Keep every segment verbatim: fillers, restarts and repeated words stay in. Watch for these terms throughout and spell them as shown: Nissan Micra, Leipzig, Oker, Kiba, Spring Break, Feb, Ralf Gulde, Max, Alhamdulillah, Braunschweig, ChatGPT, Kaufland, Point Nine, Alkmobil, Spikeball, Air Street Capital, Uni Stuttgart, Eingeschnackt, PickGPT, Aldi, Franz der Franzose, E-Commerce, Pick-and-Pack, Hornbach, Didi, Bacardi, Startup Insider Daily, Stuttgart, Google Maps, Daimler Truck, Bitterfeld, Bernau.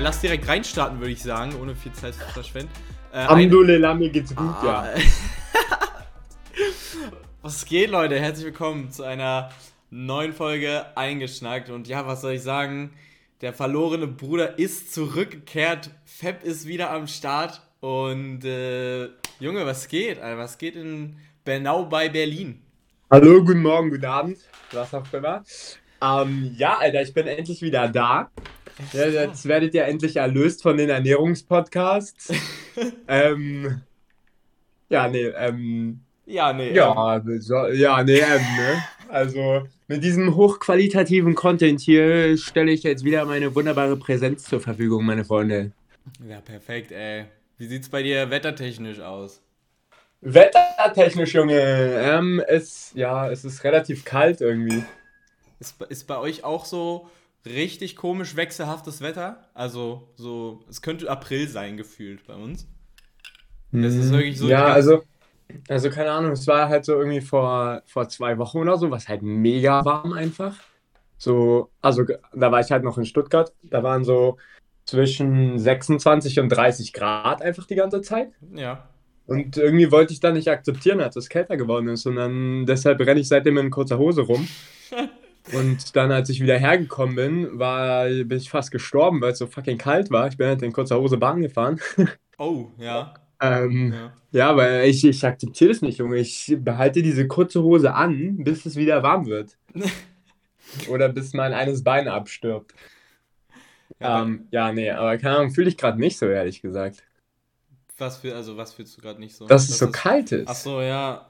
Ja, lass direkt reinstarten, würde ich sagen, ohne viel Zeit zu verschwenden. Äh, Alhamdulillah, mir geht's gut, ah. ja. Was geht, Leute? Herzlich willkommen zu einer neuen Folge Eingeschnackt. Und ja, was soll ich sagen? Der verlorene Bruder ist zurückgekehrt. Feb ist wieder am Start. Und, äh, Junge, was geht? Was geht in Bernau bei Berlin? Hallo, guten Morgen, guten Abend, was auch immer. Ähm, ja, Alter, ich bin endlich wieder da. Ja, jetzt werdet ihr endlich erlöst von den Ernährungspodcasts. ähm, ja, nee, ähm... Ja, nee, ja, ähm. So, ja, nee, ähm, ne? Also, mit diesem hochqualitativen Content hier stelle ich jetzt wieder meine wunderbare Präsenz zur Verfügung, meine Freunde. Ja, perfekt, ey. Wie sieht's bei dir wettertechnisch aus? Wettertechnisch, Junge, ähm, es, ja, es ist relativ kalt irgendwie. Ist, ist bei euch auch so richtig komisch wechselhaftes Wetter? Also, so, es könnte April sein, gefühlt bei uns. Das ist wirklich so... Ja, also... Also, keine Ahnung, es war halt so irgendwie vor, vor zwei Wochen oder so, was halt mega warm einfach. So, also, da war ich halt noch in Stuttgart, da waren so zwischen sechsundzwanzig und dreißig Grad einfach die ganze Zeit. Ja. Und irgendwie wollte ich da nicht akzeptieren, als es kälter geworden ist. Und dann, deshalb renne ich seitdem in kurzer Hose rum. Und dann, als ich wieder hergekommen bin, war, bin ich fast gestorben, weil es so fucking kalt war. Ich bin halt in kurzer Hose Bahn gefahren. Oh, ja. Ähm, ja. ja, weil ich, ich akzeptiere das nicht, Junge. Ich behalte diese kurze Hose an, bis es wieder warm wird. Oder bis mein eines Bein abstirbt. Ja, ähm, ja nee, aber keine Ahnung, fühle ich gerade nicht so, ehrlich gesagt. Was für, also was fühlst du gerade nicht so? Dass, dass es so ist, kalt ist. Ach so, ja.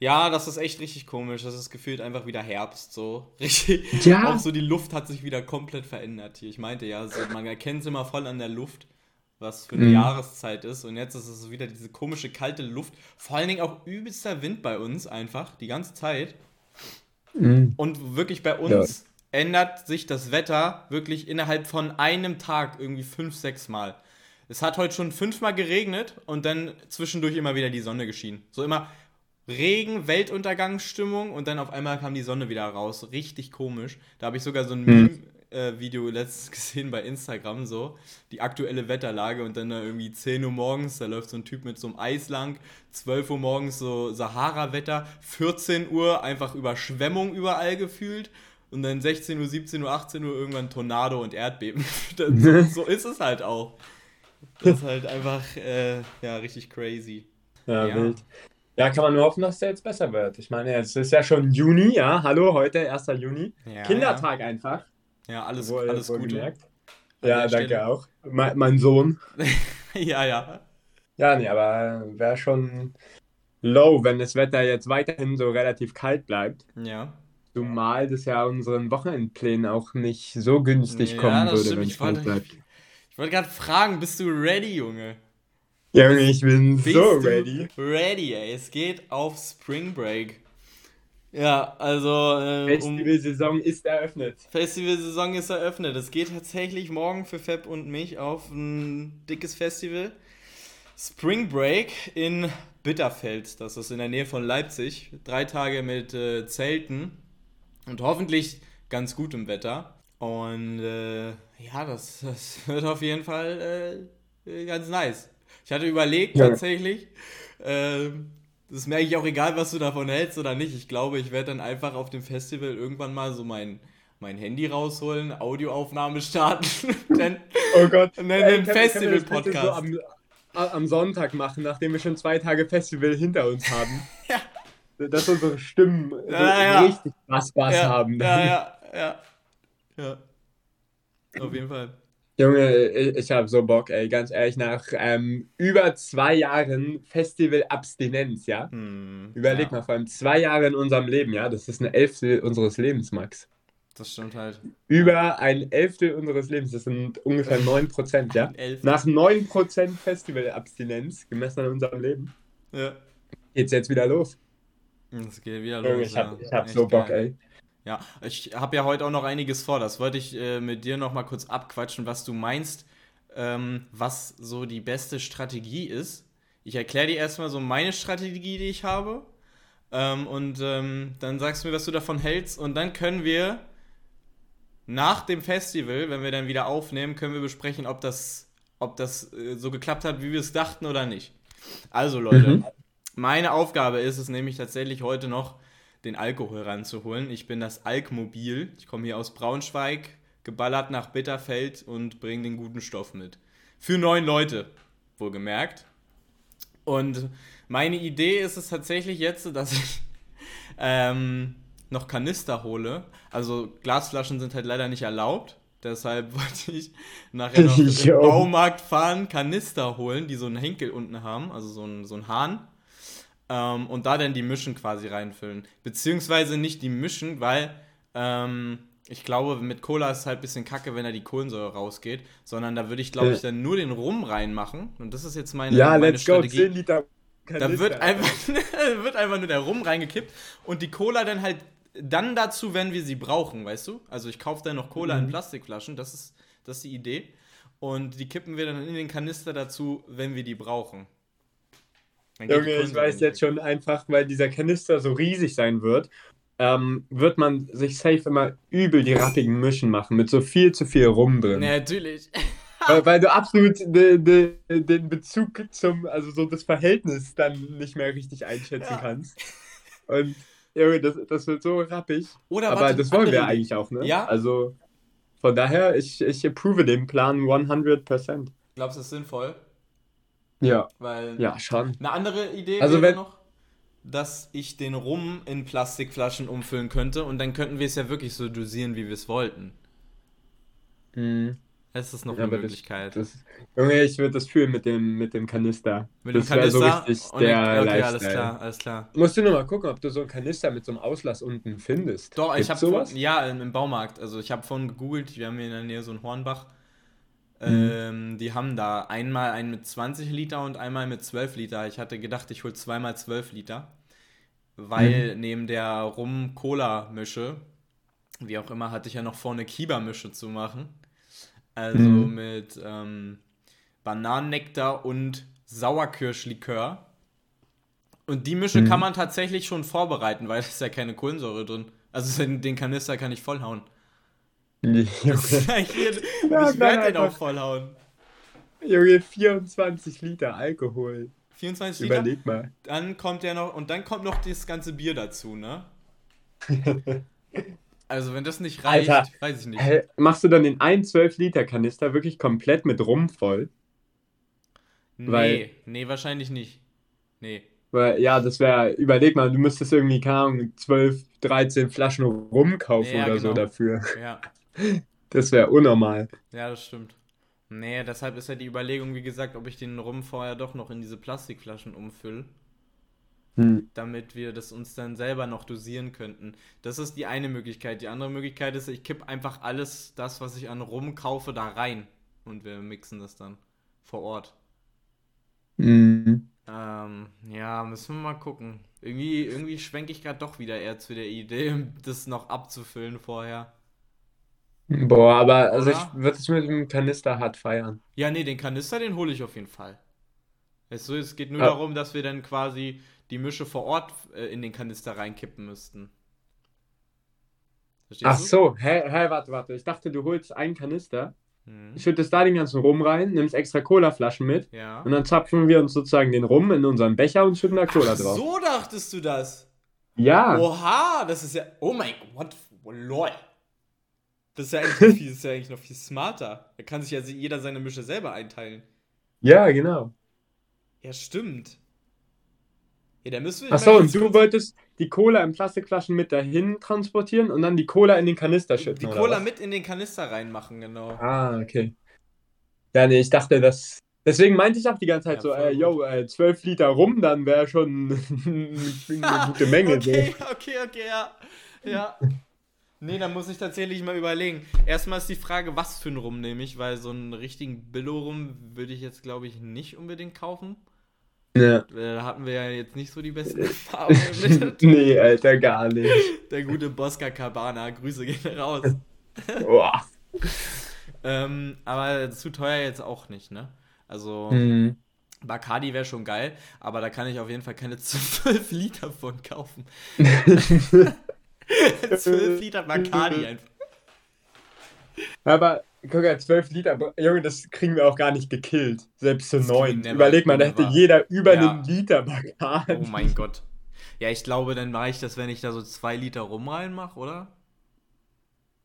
Ja, das ist echt richtig komisch. Das ist gefühlt einfach wieder Herbst, so. Richtig. Ja. Auch so die Luft hat sich wieder komplett verändert hier. Ich meinte ja, so, man erkennt es immer voll an der Luft, was für eine mhm. Jahreszeit ist, und jetzt ist es wieder diese komische kalte Luft, vor allen Dingen auch übelster Wind bei uns einfach, die ganze Zeit. Mhm. Und wirklich bei uns ja. ändert sich das Wetter wirklich innerhalb von einem Tag irgendwie fünf, sechs Mal. Es hat heute schon fünfmal geregnet und dann zwischendurch immer wieder die Sonne geschienen. So immer Regen, Weltuntergangsstimmung und dann auf einmal kam die Sonne wieder raus. Richtig komisch. Da habe ich sogar so ein Meme... Mhm. Video letztens gesehen bei Instagram, so die aktuelle Wetterlage, und dann da irgendwie zehn Uhr morgens, da läuft so ein Typ mit so einem Eis lang, zwölf Uhr morgens so Sahara-Wetter, vierzehn Uhr einfach Überschwemmung überall gefühlt und dann sechzehn Uhr, siebzehn Uhr, achtzehn Uhr irgendwann Tornado und Erdbeben. so, so ist es halt auch. Das ist halt einfach äh, ja, richtig crazy. Ja, ja, wild. Ja, kann man nur hoffen, dass der jetzt besser wird. Ich meine, es ist ja schon Juni, ja, hallo, heute, erster Juni, ja. Kindertag einfach. Ja, alles, wohl, alles wohl Gute. Gemerkt. Ja, danke Stelle. Auch. Mein, mein Sohn. ja, ja. Ja, nee, aber wäre schon low, wenn das Wetter jetzt weiterhin so relativ kalt bleibt. Ja. Zumal das ja unseren Wochenendplänen auch nicht so günstig ja, kommen würde, stimmt. Wenn es kalt bleibt. Ich, ich wollte gerade fragen, bist du ready, Junge? Ja, Junge, ich bin bist so ready. Ready, ey. Es geht auf Spring Break. Ja, also... Äh, Festivalsaison um, ist eröffnet. Festivalsaison ist eröffnet. Es geht tatsächlich morgen für Feb und mich auf ein dickes Festival. Spring Break in Bitterfeld. Das ist in der Nähe von Leipzig. Drei Tage mit äh, Zelten und hoffentlich ganz gutem Wetter. Und äh, ja, das, das wird auf jeden Fall äh, ganz nice. Ich hatte überlegt, ja. tatsächlich... Äh, Das ist mir eigentlich auch egal, was du davon hältst oder nicht. Ich glaube, ich werde dann einfach auf dem Festival irgendwann mal so mein, mein Handy rausholen, Audioaufnahme starten und dann oh Gott. Und dann ja, den Festival-Podcast. So am, am Sonntag machen, nachdem wir schon zwei Tage Festival hinter uns haben. ja. Dass unsere Stimmen ja, so ja. richtig Bass-Bass ja, haben. Ja, ja, ja, ja. Auf jeden Fall. Junge, ich, ich hab so Bock, ey, ganz ehrlich, nach ähm, über zwei Jahren Festival-Abstinenz, ja? Hm, Überleg ja. mal, vor allem zwei Jahre in unserem Leben, ja? Das ist eine Elftel unseres Lebens, Max. Das stimmt halt. Über ein Elftel unseres Lebens, das sind ungefähr neun Prozent, ja? Nach neun Prozent Festival-Abstinenz, gemessen an unserem Leben, ja. geht's jetzt wieder los. Es geht wieder los, Junge, ich hab, ja. ich hab so Bock, geil. ey. Ja, ich habe ja heute auch noch einiges vor. Das wollte ich äh, mit dir noch mal kurz abquatschen, was du meinst, ähm, was so die beste Strategie ist. Ich erkläre dir erstmal so meine Strategie, die ich habe. Ähm, und ähm, dann sagst du mir, was du davon hältst. Und dann können wir nach dem Festival, wenn wir dann wieder aufnehmen, können wir besprechen, ob das, ob das äh, so geklappt hat, wie wir es dachten oder nicht. Also Leute, mhm. meine Aufgabe ist es nämlich tatsächlich heute noch, den Alkohol ranzuholen. Ich bin das Alkmobil. Ich komme hier aus Braunschweig, geballert nach Bitterfeld und bringe den guten Stoff mit. Für neun Leute, wohlgemerkt. Und meine Idee ist es tatsächlich jetzt, dass ich ähm, noch Kanister hole. Also Glasflaschen sind halt leider nicht erlaubt. Deshalb wollte ich nachher noch im Baumarkt fahren, Kanister holen, die so einen Henkel unten haben, also so einen, so einen Hahn. Ähm, und da dann die Mischen quasi reinfüllen. Beziehungsweise nicht die Mischen, weil ähm, ich glaube, mit Cola ist es halt ein bisschen kacke, wenn da die Kohlensäure rausgeht. Sondern da würde ich, glaube ich, dann nur den Rum reinmachen. Und das ist jetzt meine, ja, meine let's Strategie. Go, zehn Liter Kanister. Da wird einfach, wird einfach nur der Rum reingekippt und die Cola dann halt dann dazu, wenn wir sie brauchen, weißt du? Also ich kaufe dann noch Cola mhm. in Plastikflaschen, das ist, das ist die Idee. Und die kippen wir dann in den Kanister dazu, wenn wir die brauchen. Junge, ich weiß jetzt schon einfach, weil dieser Kanister so riesig sein wird, ähm, wird man sich safe immer übel die rappigen Mischen machen, mit so viel zu viel Rum drin. Ja, natürlich. weil, weil du absolut de, de, den Bezug zum, also so das Verhältnis dann nicht mehr richtig einschätzen ja. kannst. Und Junge, das, das wird so rappig. Oder aber das wollen wir eigentlich auch, ne? Ja. Also von daher, ich, ich approve den Plan hundert Prozent. Glaubst du, das ist sinnvoll? Ja. Weil ja, schon. Eine andere Idee also wäre wenn, noch, dass ich den Rum in Plastikflaschen umfüllen könnte und dann könnten wir es ja wirklich so dosieren, wie wir es wollten. Mhm. Das ist noch ja, eine Möglichkeit. Das, das, Junge, ich würde das fühlen mit dem, mit dem Kanister. Mit das dem Kanister? So richtig und der okay, Lifestyle. Alles klar, alles klar. Musst du nur mal gucken, ob du so einen Kanister mit so einem Auslass unten findest. Doch, Gibt's ich habe ja, im Baumarkt. Also ich habe vorhin gegoogelt, wir haben hier in der Nähe so einen Hornbach. Mhm. Ähm, die haben da einmal einen mit zwanzig Liter und einmal mit zwölf Liter. Ich hatte gedacht, ich hole zweimal zwölf Liter. Weil mhm. neben der Rum-Cola-Mische, wie auch immer, hatte ich ja noch vor, eine Kiba-Mische zu machen. Also mhm. mit ähm, Bananennektar und Sauerkirschlikör. Und die Mische mhm. kann man tatsächlich schon vorbereiten, weil da ist ja keine Kohlensäure drin. Also den Kanister kann ich vollhauen. Nee, okay. ich ja, ich werde den auch vollhauen. Junge, vierundzwanzig Liter Alkohol. vierundzwanzig Liter? Überleg mal. Dann kommt ja noch, und dann kommt noch das ganze Bier dazu, ne? Also wenn das nicht reicht, Alter, weiß ich nicht. Hey, machst du dann den einen zwölf Liter Kanister wirklich komplett mit Rum voll? Nee, weil, nee, wahrscheinlich nicht. Nee. Weil, ja, das wäre, überleg mal, du müsstest irgendwie, keine Ahnung, zwölf, dreizehn Flaschen Rum kaufen ja, oder genau. so dafür. Ja. Das wäre unnormal. Ja, das stimmt. Nee, deshalb ist ja die Überlegung, wie gesagt, ob ich den Rum vorher doch noch in diese Plastikflaschen umfülle. Hm. Damit wir das uns dann selber noch dosieren könnten. Das ist die eine Möglichkeit. Die andere Möglichkeit ist, ich kipp einfach alles, das, was ich an Rum kaufe, da rein. Und wir mixen das dann vor Ort. Hm. Ähm, ja, müssen wir mal gucken. Irgendwie, irgendwie schwenke ich gerade doch wieder eher zu der Idee, das noch abzufüllen vorher. Boah, aber also ich würde es mit dem Kanister hart feiern. Ja, nee, den Kanister, den hole ich auf jeden Fall. Es, so, es geht nur ja. darum, dass wir dann quasi die Mische vor Ort äh, in den Kanister reinkippen müssten. Verstehst Ach du? so, hä, hey, hey, warte, warte. Ich dachte, du holst einen Kanister, mhm. schüttest da den ganzen Rum rein, nimmst extra Colaflaschen mit ja. und dann zapfen wir uns sozusagen den Rum in unseren Becher und schütten da Cola Ach, drauf. So dachtest du das? Ja. Oha, das ist ja... Oh mein Gott, oh lol. Das ist ja eigentlich, viel, das ist ja eigentlich noch viel smarter. Da kann sich ja also jeder seine Mische selber einteilen. Ja, genau. Ja, stimmt. Ja, da müssen wir... Achso, und du wolltest die Cola in Plastikflaschen mit dahin transportieren und dann die Cola in den Kanister schütten, Die Cola was? mit in den Kanister reinmachen, genau. Ah, okay. Ja, nee, ich dachte, das... Deswegen meinte ich auch die ganze Zeit ja, so, äh, yo, äh, zwölf Liter Rum, dann wäre schon eine gute Menge. Okay, so. okay, okay, ja. Ja. Nee, da muss ich tatsächlich mal überlegen. Erstmal ist die Frage, was für einen Rum nehme ich, weil so einen richtigen Billo-Rum würde ich jetzt, glaube ich, nicht unbedingt kaufen. Ja. Da hatten wir ja jetzt nicht so die besten Erfahrungen mit. Nee, Alter, gar nicht. Der gute Bosca Cabana, Grüße gehen raus. Boah. ähm, aber zu teuer jetzt auch nicht, ne? Also, mhm. Bacardi wäre schon geil, aber da kann ich auf jeden Fall keine zwölf Liter von kaufen. zwölf Liter Bacardi einfach. Aber guck mal, zwölf Liter, Junge, das kriegen wir auch gar nicht gekillt. Selbst zu neun. Überleg mal, da hätte jeder über ja. einen Liter Bacardi. Oh mein Gott. Ja, ich glaube, dann reicht das, wenn ich da so zwei Liter rum reinmache, oder?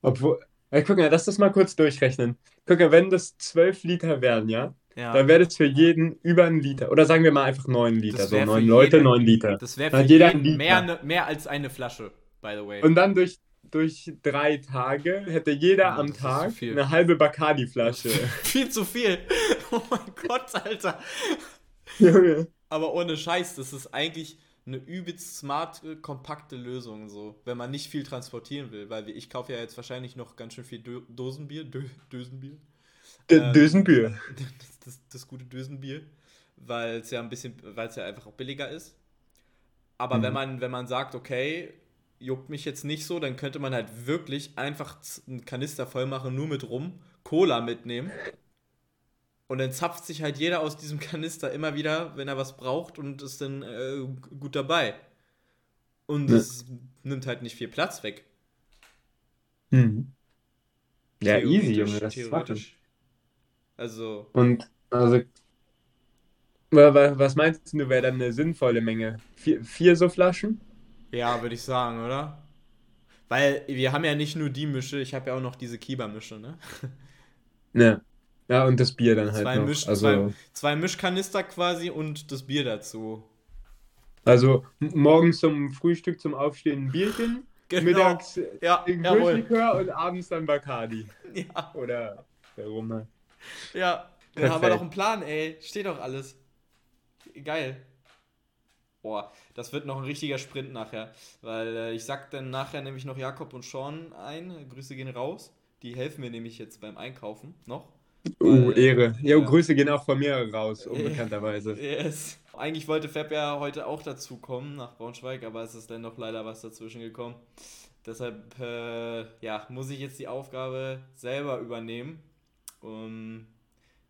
Obwohl, ja, guck mal, lass das mal kurz durchrechnen. Guck mal, wenn das zwölf Liter wären, ja? Ja. Dann wäre das für jeden über einen Liter. Oder sagen wir mal einfach neun Liter. So neun Leute, jeden, neun Liter. Das wäre für jeder jeden mehr, mehr als eine Flasche, by the way. Und dann durch, durch drei Tage hätte jeder ja, am Tag eine halbe Bacardi-Flasche. Viel zu viel. Oh mein Gott, Alter. Junge. Aber ohne Scheiß, das ist eigentlich eine übelst smarte, kompakte Lösung, so, wenn man nicht viel transportieren will. Weil ich kaufe ja jetzt wahrscheinlich noch ganz schön viel Dö- Dosenbier. Dö- Dösenbier. Ähm, Dösenbier. Das, das, das gute Dösenbier, weil es ja ein bisschen, weil es ja einfach auch billiger ist. Aber mhm. wenn man, wenn man sagt, okay, juckt mich jetzt nicht so, dann könnte man halt wirklich einfach einen Kanister voll machen, nur mit Rum, Cola mitnehmen. Und dann zapft sich halt jeder aus diesem Kanister immer wieder, wenn er was braucht, und ist dann äh, gut dabei. Und es mhm. nimmt halt nicht viel Platz weg. Mhm. Ja, easy, Junge, das ist praktisch. Also. Und, also, was meinst du, wäre dann eine sinnvolle Menge? Vier, vier so Flaschen? Ja, würde ich sagen, oder? Weil wir haben ja nicht nur die Mische, ich habe ja auch noch diese Kiba-Mische, ne? Ja. Ja, und das Bier dann halt zwei noch. Misch, also, zwei, zwei Mischkanister quasi und das Bier dazu. Also morgens zum Frühstück, zum Aufstehen ein Bierchen, genau. Mittags ja, den Kirschlikör und abends dann Bacardi. Ja. Oder der Rum. Ja, da haben wir doch einen Plan, ey. Steht doch alles. Geil. Boah, das wird noch ein richtiger Sprint nachher. Weil äh, ich sag dann nachher nämlich noch Jakob und Sean ein. Grüße gehen raus. Die helfen mir nämlich jetzt beim Einkaufen noch. Oh, weil, Ehre. Ja, ja, Grüße gehen auch von mir raus, unbekannterweise. Yes. Eigentlich wollte Feb ja heute auch dazu kommen nach Braunschweig, aber es ist dann doch leider was dazwischen gekommen. Deshalb äh, ja, muss ich jetzt die Aufgabe selber übernehmen. Um,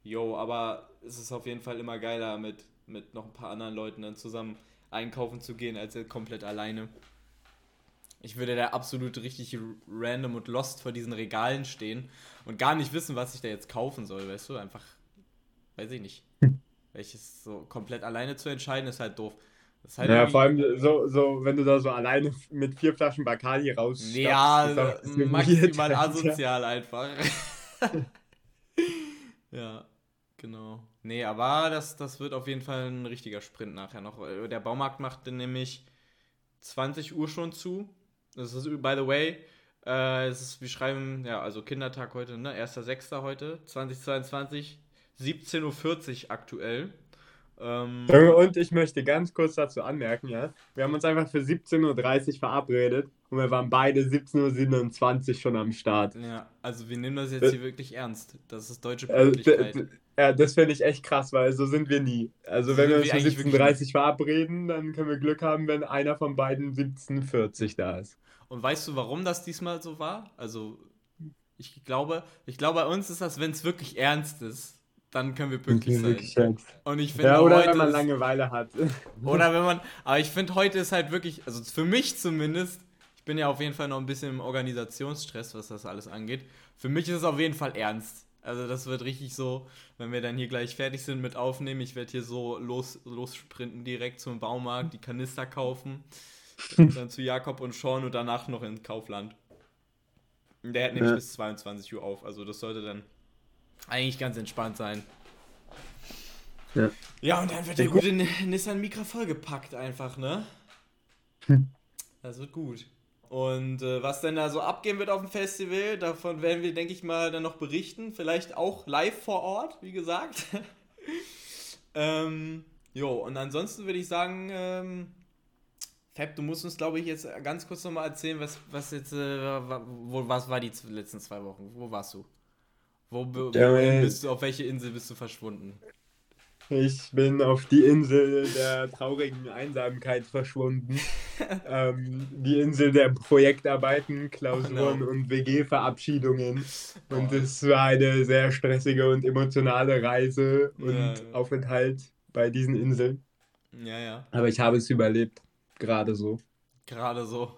jo, aber es ist auf jeden Fall immer geiler, mit, mit noch ein paar anderen Leuten dann zusammen einkaufen zu gehen, als komplett alleine. Ich würde da absolut richtig random und lost vor diesen Regalen stehen und gar nicht wissen, was ich da jetzt kaufen soll, weißt du? Einfach, weiß ich nicht. Welches so komplett alleine zu entscheiden, ist halt doof. Das ist halt ja, vor allem, so, so, wenn du da so alleine mit vier Flaschen Bacardi rausstapfst. Ja, maximal asozial einfach. Ja, genau. Nee, aber das, das wird auf jeden Fall ein richtiger Sprint nachher noch. Der Baumarkt macht dann nämlich zwanzig Uhr schon zu. Das ist, by the way, äh, es ist, wir schreiben, ja, also Kindertag heute, ne? erster Sechster heute, zwanzig zweiundzwanzig, siebzehn Uhr vierzig aktuell. Ähm, und ich möchte ganz kurz dazu anmerken, ja, wir haben uns einfach für siebzehn Uhr dreißig verabredet und wir waren beide siebzehn Uhr siebenundzwanzig schon am Start. Ja, also wir nehmen das jetzt das, hier wirklich ernst. Das ist deutsche Pünktlichkeit. D- d- ja, das finde ich echt krass, weil so sind wir nie. Also so wenn wir uns für siebzehn Uhr dreißig verabreden, dann können wir Glück haben, wenn einer von beiden siebzehn Uhr vierzig da ist. Und weißt du, warum das diesmal so war? Also ich glaube, ich glaube bei uns ist das, wenn es wirklich ernst ist, dann können wir pünktlich sein. Und ich finde, ja, oder heute wenn man ist, Langeweile hat. Oder wenn man, aber ich finde, heute ist halt wirklich, also für mich zumindest, ich bin ja auf jeden Fall noch ein bisschen im Organisationsstress, was das alles angeht. Für mich ist es auf jeden Fall ernst. Also das wird richtig so, wenn wir dann hier gleich fertig sind mit Aufnehmen, ich werde hier so los, lossprinten direkt zum Baumarkt, die Kanister kaufen, dann zu Jakob und Sean und danach noch ins Kaufland. Der hat nämlich ja. bis zweiundzwanzig Uhr auf, also das sollte dann eigentlich ganz entspannt sein. Ja, ja, und dann wird der gute N- Nissan Micra vollgepackt einfach, ne? Hm. Das wird gut. Und äh, was denn da so abgehen wird auf dem Festival, davon werden wir, denke ich mal, dann noch berichten. Vielleicht auch live vor Ort, wie gesagt. ähm, jo, und ansonsten würde ich sagen, ähm, Feb, du musst uns, glaube ich, jetzt ganz kurz nochmal erzählen, was, was jetzt, äh, wo, was war die letzten zwei Wochen? Wo warst du? Wo, wo ja, bist du, auf welche Insel bist du verschwunden? Ich bin auf die Insel der traurigen Einsamkeit verschwunden. ähm, die Insel der Projektarbeiten, Klausuren oh no. und W G-Verabschiedungen. Oh. Und es war eine sehr stressige und emotionale Reise und ja, ja. Aufenthalt bei diesen Inseln. Ja, ja. Aber ich habe es überlebt. Gerade so. Gerade so.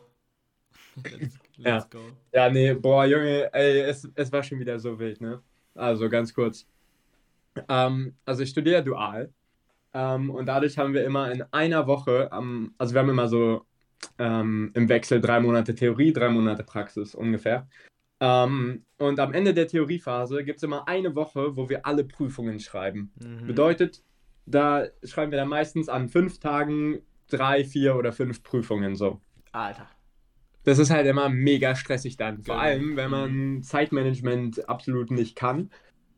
Let's, let's ja. go. Ja, nee, boah, Junge, ey, es, es war schon wieder so wild, ne? Also ganz kurz. Ähm, also ich studiere dual. Ähm, und dadurch haben wir immer in einer Woche, ähm, also wir haben immer so ähm, im Wechsel drei Monate Theorie, drei Monate Praxis ungefähr. Ähm, und am Ende der Theoriephase gibt es immer eine Woche, wo wir alle Prüfungen schreiben. Mhm. Bedeutet, da schreiben wir dann meistens an fünf Tagen drei, vier oder fünf Prüfungen so. Alter. Das ist halt immer mega stressig dann. Vor allem, wenn man Zeitmanagement absolut nicht kann.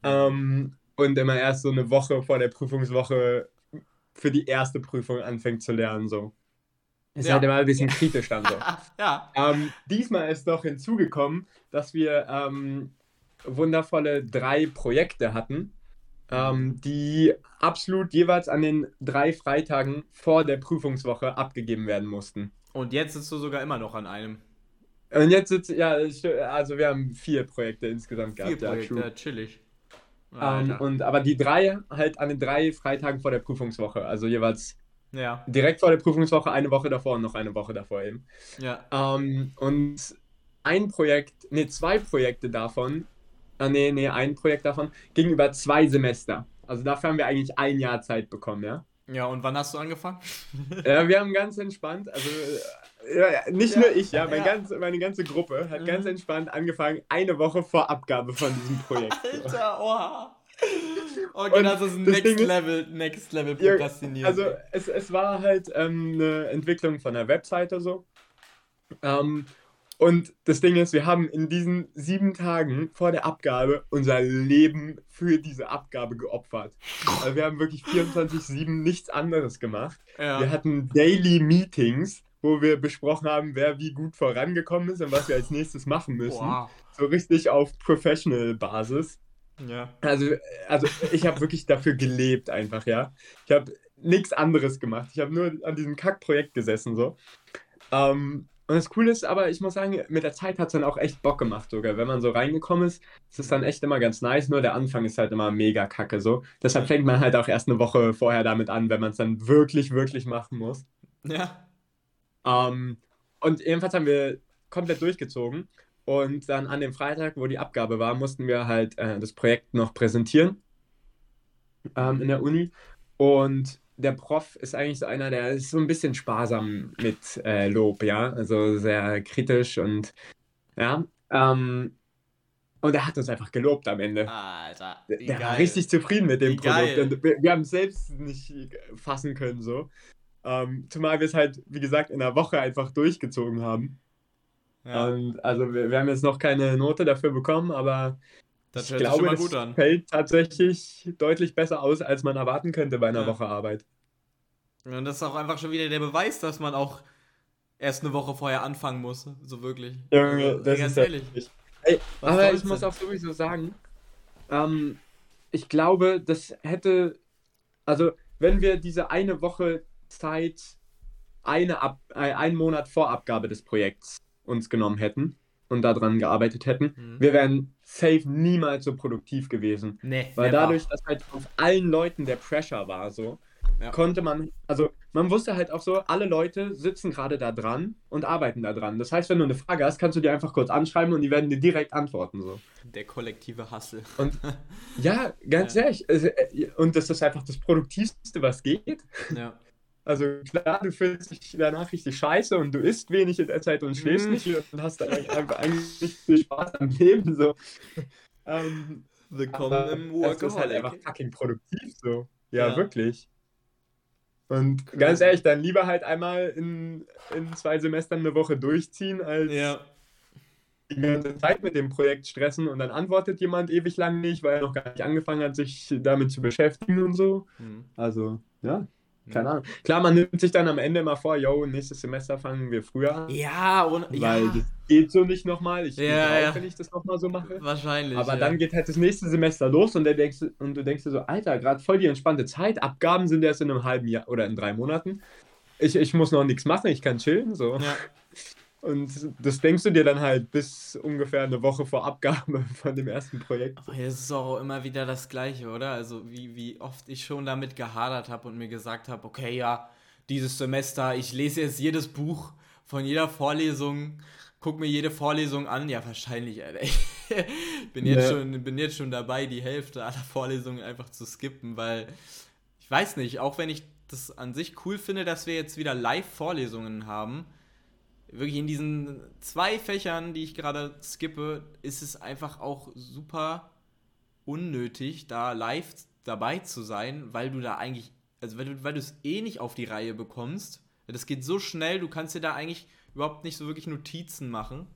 Ähm, und immer erst so eine Woche vor der Prüfungswoche für die erste Prüfung anfängt zu lernen. So. Ist ja. halt immer ein bisschen kritisch dann so. ja. ähm, diesmal ist noch hinzugekommen, dass wir ähm, wundervolle drei Projekte hatten, ähm, die absolut jeweils an den drei Freitagen vor der Prüfungswoche abgegeben werden mussten. Und jetzt sitzt du sogar immer noch an einem. Und jetzt sitzt, ja, also wir haben vier Projekte insgesamt vier gehabt. Vier Projekte, ja, chillig. Ähm, und, aber die drei halt an den drei Freitagen vor der Prüfungswoche, also jeweils ja. direkt vor der Prüfungswoche, eine Woche davor und noch eine Woche davor eben. Ja. Ähm, und ein Projekt, nee, zwei Projekte davon, äh, nee, nee, ein Projekt davon ging über zwei Semester. Also dafür haben wir eigentlich ein Jahr Zeit bekommen, ja. Ja, und wann hast du angefangen? Ja, wir haben ganz entspannt, also ja, nicht ja, nur ich, ja, mein ja. Ganz, meine ganze Gruppe hat mhm. ganz entspannt angefangen, eine Woche vor Abgabe von diesem Projekt. Alter, oha. Okay, und das ist Next Ding Level, ist, Next Level Prokrastinieren. Also es, es war halt ähm, eine Entwicklung von einer Webseite so. Ähm, und das Ding ist, wir haben in diesen sieben Tagen vor der Abgabe unser Leben für diese Abgabe geopfert. Also wir haben wirklich vierundzwanzig sieben nichts anderes gemacht. Ja. Wir hatten Daily Meetings, wo wir besprochen haben, wer wie gut vorangekommen ist und was wir als nächstes machen müssen. Wow. So richtig auf Professional-Basis. Ja. Also, also ich habe wirklich dafür gelebt einfach, ja. Ich habe nichts anderes gemacht. Ich habe nur an diesem Kack-Projekt gesessen, so. Ähm... Und das Coole ist aber, ich muss sagen, mit der Zeit hat es dann auch echt Bock gemacht sogar. Wenn man so reingekommen ist, ist es dann echt immer ganz nice. Nur der Anfang ist halt immer mega kacke so. Deshalb fängt man halt auch erst eine Woche vorher damit an, wenn man es dann wirklich, wirklich machen muss. Ja. Ähm, und jedenfalls haben wir komplett durchgezogen. Und dann an dem Freitag, wo die Abgabe war, mussten wir halt äh, das Projekt noch präsentieren ähm, in der Uni. Und der Prof ist eigentlich so einer, der ist so ein bisschen sparsam mit äh, Lob, ja, also sehr kritisch und ja, ähm, und er hat uns einfach gelobt am Ende. Alter, der geil. war richtig zufrieden mit dem wie Produkt geil. Und wir, wir haben es selbst nicht fassen können so, ähm, zumal wir es halt, wie gesagt, in einer Woche einfach durchgezogen haben ja. und also wir, wir haben jetzt noch keine Note dafür bekommen, aber das ich glaube, das an. fällt tatsächlich deutlich besser aus, als man erwarten könnte bei einer ja. Woche Arbeit. Und das ist auch einfach schon wieder der Beweis, dass man auch erst eine Woche vorher anfangen muss, so wirklich. Ja, das ganz ist ehrlich. Ey, aber ich denn? muss auch sowieso sagen, ähm, ich glaube, das hätte, also wenn wir diese eine Woche Zeit, eine Ab- äh, einen Monat vor Abgabe des Projekts uns genommen hätten und daran gearbeitet hätten, mhm. wir wären safe niemals so produktiv gewesen. Nee, weil dadurch, dass halt auf allen Leuten der Pressure war, so, ja. konnte man, also man wusste halt auch so, alle Leute sitzen gerade da dran und arbeiten da dran. Das heißt, wenn du eine Frage hast, kannst du die einfach kurz anschreiben und die werden dir direkt antworten. So. Der kollektive Hustle. Und ja, ganz ja. ehrlich. Und das ist einfach das Produktivste, was geht. Ja. Also klar, du fühlst dich danach richtig scheiße und du isst wenig in der Zeit und schläfst nicht und hast einfach eigentlich nicht viel Spaß am Leben. So. Ähm, Willkommen im Workaholic. Das ist halt einfach fucking produktiv so. Ja, ja. wirklich. Und cool. ganz ehrlich, dann lieber halt einmal in, in zwei Semestern eine Woche durchziehen, als ja. die ganze Zeit mit dem Projekt stressen und dann antwortet jemand ewig lang nicht, weil er noch gar nicht angefangen hat, sich damit zu beschäftigen und so. Mhm. Also, ja. Keine Ahnung. Klar, man nimmt sich dann am Ende immer vor, yo, nächstes Semester fangen wir früher an. Ja, und ja. Weil das geht so nicht nochmal. Ich ja, bin ja. auch, wenn ich das nochmal so mache. Wahrscheinlich. Aber ja. dann geht halt das nächste Semester los und, der denkst, und du denkst dir so, Alter, gerade voll die entspannte Zeit. Abgaben sind erst in einem halben Jahr oder in drei Monaten. Ich, ich muss noch nichts machen, ich kann chillen. So. Ja. Und das denkst du dir dann halt bis ungefähr eine Woche vor Abgabe von dem ersten Projekt. Aber es ist auch immer wieder das Gleiche, oder? Also wie, wie oft ich schon damit gehadert habe und mir gesagt habe, okay, ja, dieses Semester, ich lese jetzt jedes Buch von jeder Vorlesung, guck mir jede Vorlesung an. Ja, wahrscheinlich, Alter. Ich bin jetzt, ja. schon, bin jetzt schon dabei, die Hälfte aller Vorlesungen einfach zu skippen, weil ich weiß nicht, auch wenn ich das an sich cool finde, dass wir jetzt wieder Live-Vorlesungen haben, wirklich in diesen zwei Fächern, die ich gerade skippe, ist es einfach auch super unnötig, da live dabei zu sein, weil du da eigentlich, also weil du, weil du es eh nicht auf die Reihe bekommst. Das geht so schnell, du kannst dir da eigentlich überhaupt nicht so wirklich Notizen machen.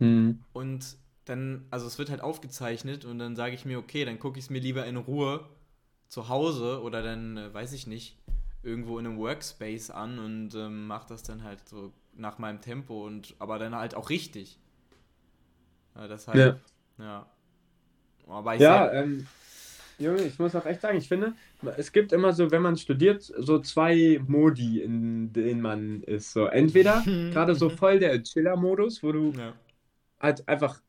Mhm. Und dann, also es wird halt aufgezeichnet und dann sage ich mir, okay, dann gucke ich es mir lieber in Ruhe zu Hause oder dann, weiß ich nicht, irgendwo in einem Workspace an und ähm, mache das dann halt so nach meinem Tempo und aber dann halt auch richtig. Ja, das halt, ja. ja. Aber ich ja, sag, ähm, Junge, ich muss auch echt sagen, ich finde, es gibt immer so, wenn man studiert, so zwei Modi, in denen man ist. So entweder gerade so voll der Chiller-Modus, wo du ja. halt einfach,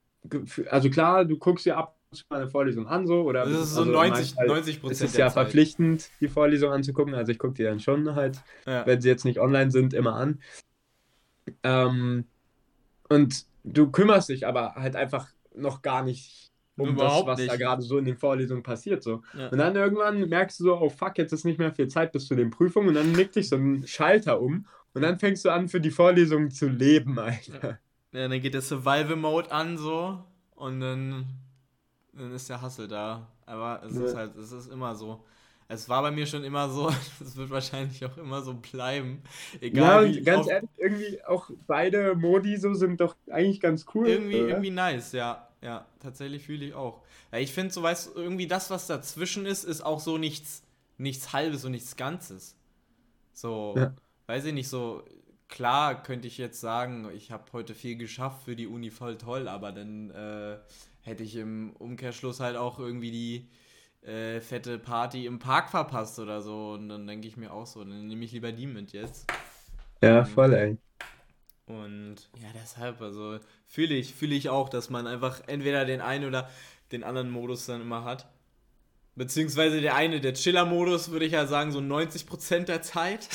also klar, du guckst dir ab und zu mal eine Vorlesung an, so, oder... Das ist so also neunzig Prozent Es ist ja verpflichtend, die Vorlesung anzugucken, also ich gucke die dann schon halt, ja. wenn sie jetzt nicht online sind, immer an. Ähm, und du kümmerst dich aber halt einfach noch gar nicht um Überhaupt das, was nicht. da gerade so in den Vorlesungen passiert. So. Ja. Und dann irgendwann merkst du so, oh fuck, jetzt ist nicht mehr viel Zeit bis zu den Prüfungen und dann nickt dich so ein Schalter um und dann fängst du an, für die Vorlesungen zu leben, Alter. Ja, ja dann geht der Survival-Mode an so und dann, dann ist der Hustle da. Aber es ja. ist halt, es ist immer so. Es war bei mir schon immer so, es wird wahrscheinlich auch immer so bleiben. Egal. Ja, und wie ganz ehrlich, irgendwie auch beide Modi so sind doch eigentlich ganz cool. Irgendwie, oder? irgendwie nice, ja. Ja, tatsächlich fühle ich auch. Ja, ich finde, so weißt du, irgendwie das, was dazwischen ist, ist auch so nichts, nichts Halbes und nichts Ganzes. So, ja. weiß ich nicht, so klar könnte ich jetzt sagen, ich habe heute viel geschafft für die Uni, voll toll, aber dann äh, hätte ich im Umkehrschluss halt auch irgendwie die äh, fette Party im Park verpasst oder so. Und dann denke ich mir auch so, dann nehme ich lieber die mit jetzt. Ja, voll ey. Und ja, deshalb, also fühle ich, fühle ich auch, dass man einfach entweder den einen oder den anderen Modus dann immer hat. Beziehungsweise der eine, der Chiller-Modus, würde ich ja sagen, so neunzig Prozent der Zeit.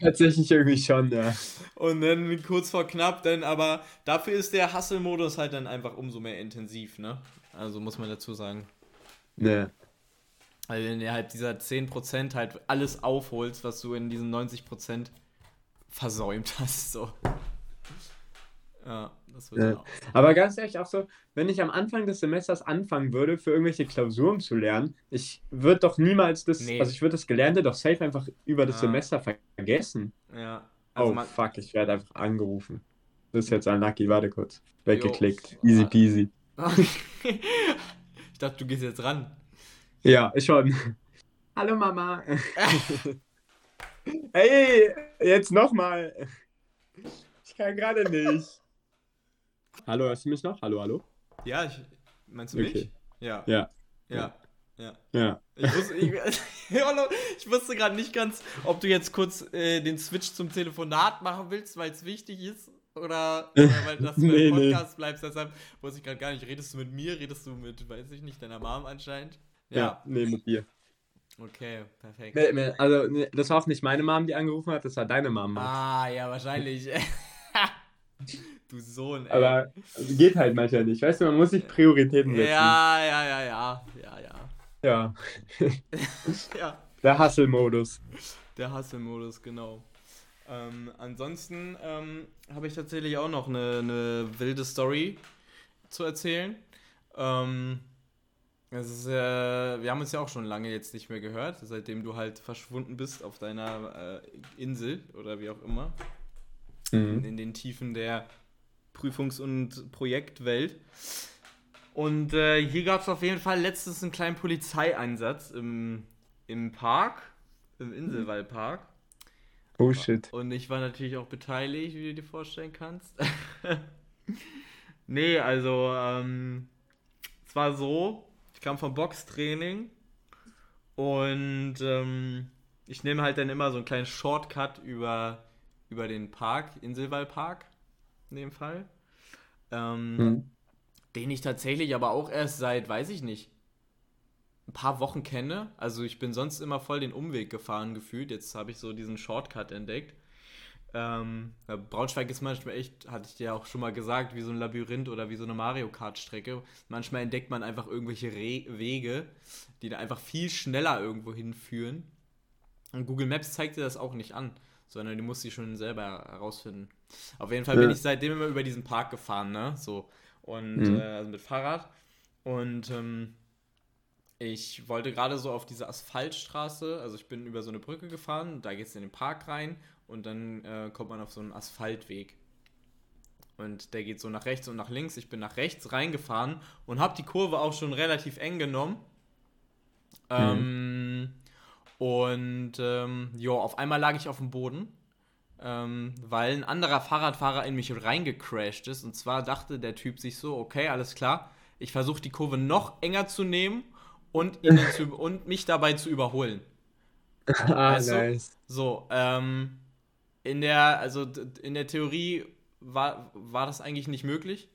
Tatsächlich irgendwie schon, ja. Und dann kurz vor knapp, dann aber dafür ist der Hustle-Modus halt dann einfach umso mehr intensiv, ne? Also muss man dazu sagen. Ne. Also wenn du halt dieser zehn Prozent halt alles aufholst, was du in diesen neunzig Prozent versäumt hast, so. Ja, das wird ja. auch. Aber ganz ehrlich, auch so, wenn ich am Anfang des Semesters anfangen würde, für irgendwelche Klausuren zu lernen, ich würde doch niemals das, nee. also ich würde das Gelernte doch safe einfach über das ja. Semester vergessen. Ja. Also oh, man, fuck, ich werde einfach angerufen. Das ist jetzt unlucky, warte kurz. Weggeklickt. Jo. Easy peasy. Ich dachte, du gehst jetzt ran. Ja, ich schon. Hallo Mama. Hey, jetzt nochmal. Ich kann gerade nicht. Hallo, hörst du mich noch? Hallo, hallo? Ja, ich, meinst du mich? Okay. Ja. Ja. Ja. Ja. ja. Ich wusste, ich, ich wusste gerade nicht ganz, ob du jetzt kurz äh, den Switch zum Telefonat machen willst, weil es wichtig ist oder, oder weil das für nee, den Podcast nee. bleibst. Deshalb wusste ich gerade gar nicht. Redest du mit mir? Redest du mit, weiß ich nicht, deiner Mom anscheinend? Ja, ja nee, mit dir. Okay, perfekt. Also, das war auch nicht meine Mom, die angerufen hat, das war deine Mom. Ah, ja, wahrscheinlich. Du Sohn, ey. Aber geht halt manchmal nicht, weißt du, man muss sich Prioritäten setzen. Ja, ja, ja, ja, ja, ja. Ja. ja. Der Hustle-Modus. Der Hustle-Modus, genau. Ähm, ansonsten ähm, habe ich tatsächlich auch noch eine, eine wilde Story zu erzählen. Ähm... Es ist, äh, wir haben uns ja auch schon lange jetzt nicht mehr gehört, seitdem du halt verschwunden bist auf deiner äh, Insel oder wie auch immer, mhm. in, in den Tiefen der Prüfungs- und Projektwelt. Und äh, hier gab es auf jeden Fall letztens einen kleinen Polizeieinsatz im, im Park, im Inselwaldpark. Oh shit. Und ich war natürlich auch beteiligt, wie du dir vorstellen kannst. Nee, also ähm, es war so... Ich kam vom Boxtraining und ähm, ich nehme halt dann immer so einen kleinen Shortcut über, über den Park, Inselwaldpark in dem Fall, ähm, mhm. den ich tatsächlich aber auch erst seit, weiß ich nicht, ein paar Wochen kenne. Also ich bin sonst immer voll den Umweg gefahren gefühlt, jetzt habe ich so diesen Shortcut entdeckt. Ähm, Braunschweig ist manchmal echt, hatte ich dir auch schon mal gesagt, wie so ein Labyrinth oder wie so eine Mario-Kart-Strecke. Manchmal entdeckt man einfach irgendwelche Re- Wege, die da einfach viel schneller irgendwo hinführen. Und Google Maps zeigt dir das auch nicht an, sondern du musst die schon selber herausfinden. Auf jeden Fall ja. bin ich seitdem immer über diesen Park gefahren, ne? So. Und mhm. äh, also mit Fahrrad. Und ähm, ich wollte gerade so auf diese Asphaltstraße, also ich bin über so eine Brücke gefahren, da geht es in den Park rein und dann äh, kommt man auf so einen Asphaltweg. Und der geht so nach rechts und nach links. Ich bin nach rechts reingefahren und habe die Kurve auch schon relativ eng genommen. Mhm. Ähm, und ähm, jo, auf einmal lag ich auf dem Boden, ähm, weil ein anderer Fahrradfahrer in mich reingecrashed ist. Und zwar dachte der Typ sich so, okay, alles klar, ich versuche die Kurve noch enger zu nehmen und, ihn zu, und mich dabei zu überholen. Ah, also, nice. So, ähm, in der, also in der Theorie war, war das eigentlich nicht möglich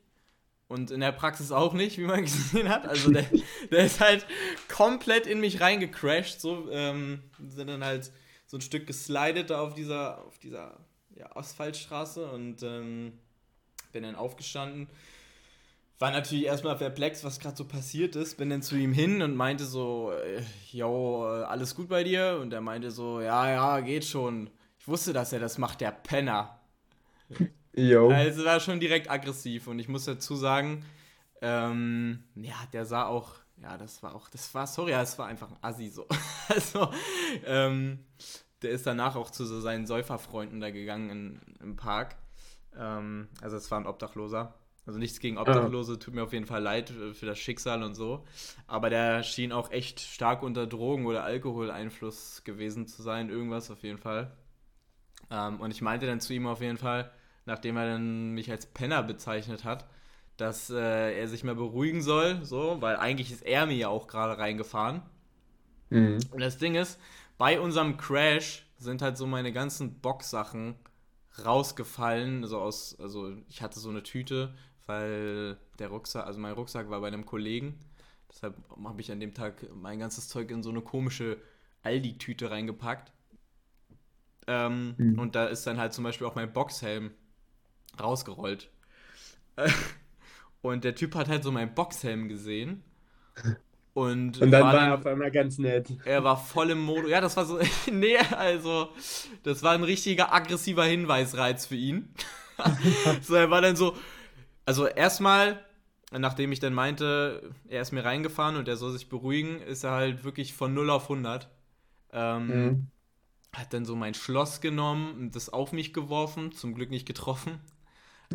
und in der Praxis auch nicht, wie man gesehen hat. Also der, der ist halt komplett in mich reingecrashed, so, ähm, sind dann halt so ein Stück geslidet da auf dieser, auf dieser ja, Asphaltstraße und ähm, bin dann aufgestanden. War natürlich erstmal perplex, was gerade so passiert ist, bin dann zu ihm hin und meinte so, jo, alles gut bei dir? Und er meinte so, ja, ja, geht schon. Ich wusste, dass er das macht, der Penner. Jo. Also war schon direkt aggressiv und ich muss dazu sagen, ähm, ja, der sah auch, ja, das war auch, das war, sorry, das war einfach ein Assi so. Also, ähm, der ist danach auch zu so seinen Säuferfreunden da gegangen in, im Park. Ähm, also es war ein Obdachloser. Also nichts gegen Obdachlose, tut mir auf jeden Fall leid für das Schicksal und so. Aber der schien auch echt stark unter Drogen- oder Alkoholeinfluss gewesen zu sein, irgendwas auf jeden Fall. Ähm, und ich meinte dann zu ihm auf jeden Fall, nachdem er dann mich als Penner bezeichnet hat, dass äh, er sich mal beruhigen soll, so, weil eigentlich ist er mir ja auch gerade reingefahren. Mhm. Und das Ding ist, bei unserem Crash sind halt so meine ganzen Boxsachen rausgefallen, also aus, also ich hatte so eine Tüte, weil der Rucksack, also mein Rucksack war bei einem Kollegen, deshalb habe ich an dem Tag mein ganzes Zeug in so eine komische Aldi-Tüte reingepackt. Ähm, mhm. Und da ist dann halt zum Beispiel auch mein Boxhelm rausgerollt. Und der Typ hat halt so meinen Boxhelm gesehen. Und, und dann war, war er auf einmal ganz nett. Er war voll im Modus. Ja, das war so. Nee, also, das war ein richtiger aggressiver Hinweisreiz für ihn. So, er war dann so. Also, erstmal, nachdem ich dann meinte, er ist mir reingefahren und er soll sich beruhigen, ist er halt wirklich von null auf hundert. Ähm, mhm. Hat dann so mein Schloss genommen und das auf mich geworfen. Zum Glück nicht getroffen.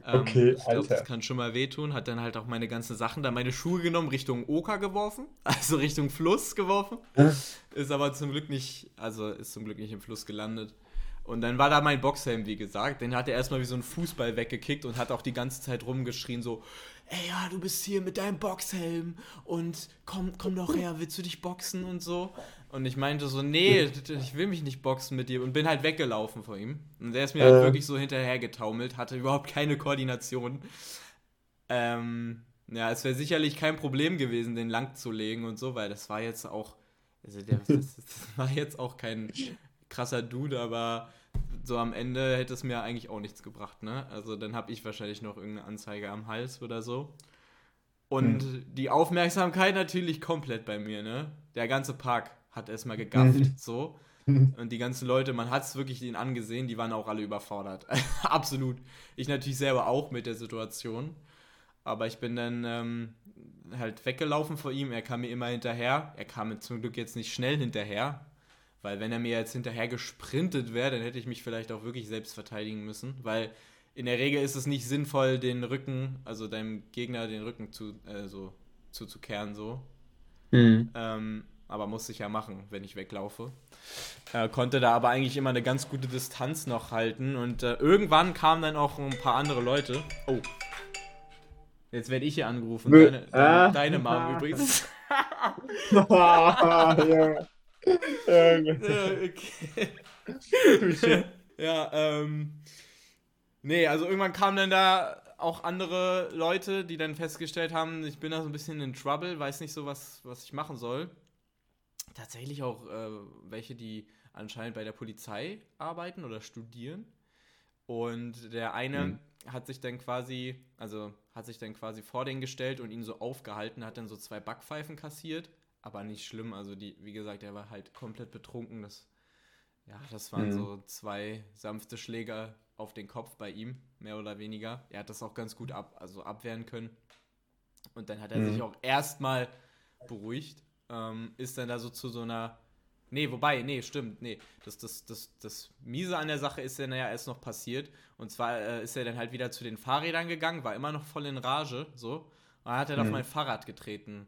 Ähm, okay, ich glaube, das kann schon mal wehtun. Hat dann halt auch meine ganzen Sachen, dann meine Schuhe genommen, Richtung Oker geworfen, also Richtung Fluss geworfen. Ist aber zum Glück nicht, also ist zum Glück nicht im Fluss gelandet. Und dann war da mein Boxhelm, wie gesagt. Den hat er erstmal wie so einen Fußball weggekickt und hat auch die ganze Zeit rumgeschrien, so, ey, ja, du bist hier mit deinem Boxhelm und komm, komm doch her, willst du dich boxen und so? Und ich meinte so, nee, ich will mich nicht boxen mit dir und bin halt weggelaufen vor ihm. Und der ist mir äh. halt wirklich so hinterher getaumelt, hatte überhaupt keine Koordination. Ähm, ja, es wäre sicherlich kein Problem gewesen, den lang zu legen und so, weil das war jetzt auch, also der, das, das war jetzt auch kein krasser Dude, aber so am Ende hätte es mir eigentlich auch nichts gebracht, ne? Also dann habe ich wahrscheinlich noch irgendeine Anzeige am Hals oder so. Und mhm. die Aufmerksamkeit natürlich komplett bei mir, ne? Der ganze Park hat erstmal gegafft, mhm. so. Und die ganzen Leute, man hat es wirklich denen angesehen, die waren auch alle überfordert. Absolut. Ich natürlich selber auch mit der Situation. Aber ich bin dann ähm, halt weggelaufen vor ihm. Er kam mir immer hinterher. Er kam mir zum Glück jetzt nicht schnell hinterher. Weil wenn er mir jetzt hinterher gesprintet wäre, dann hätte ich mich vielleicht auch wirklich selbst verteidigen müssen. Weil in der Regel ist es nicht sinnvoll, den Rücken, also deinem Gegner den Rücken zu, äh, so, zuzukehren, so. Mhm. Ähm, aber musste ich ja machen, wenn ich weglaufe. Äh, konnte da aber eigentlich immer eine ganz gute Distanz noch halten. Und äh, irgendwann kamen dann auch ein paar andere Leute. Oh, jetzt werde ich hier angerufen. Deine, ah. deine Mom übrigens. Ah, ja. Okay. Ja, ähm. Nee, also irgendwann kamen dann da auch andere Leute, die dann festgestellt haben, ich bin da so ein bisschen in Trouble, weiß nicht so, was, was ich machen soll. Tatsächlich auch äh, welche, die anscheinend bei der Polizei arbeiten oder studieren. Und der eine mhm. hat sich dann quasi, also hat sich dann quasi vor den gestellt und ihn so aufgehalten, hat dann so zwei Backpfeifen kassiert, aber nicht schlimm. Also die, wie gesagt, er war halt komplett betrunken. Das, ja, das waren mhm. so zwei sanfte Schläger auf den Kopf bei ihm, mehr oder weniger. Er hat das auch ganz gut ab, also abwehren können. Und dann hat er mhm. sich auch erstmal beruhigt, ähm, ist dann da so zu so einer, nee, wobei, nee, stimmt, nee, das, das, das, das Miese an der Sache ist dann ja erst noch passiert, und zwar äh, ist er dann halt wieder zu den Fahrrädern gegangen, war immer noch voll in Rage, so, und dann hat er mhm. auf mein Fahrrad getreten.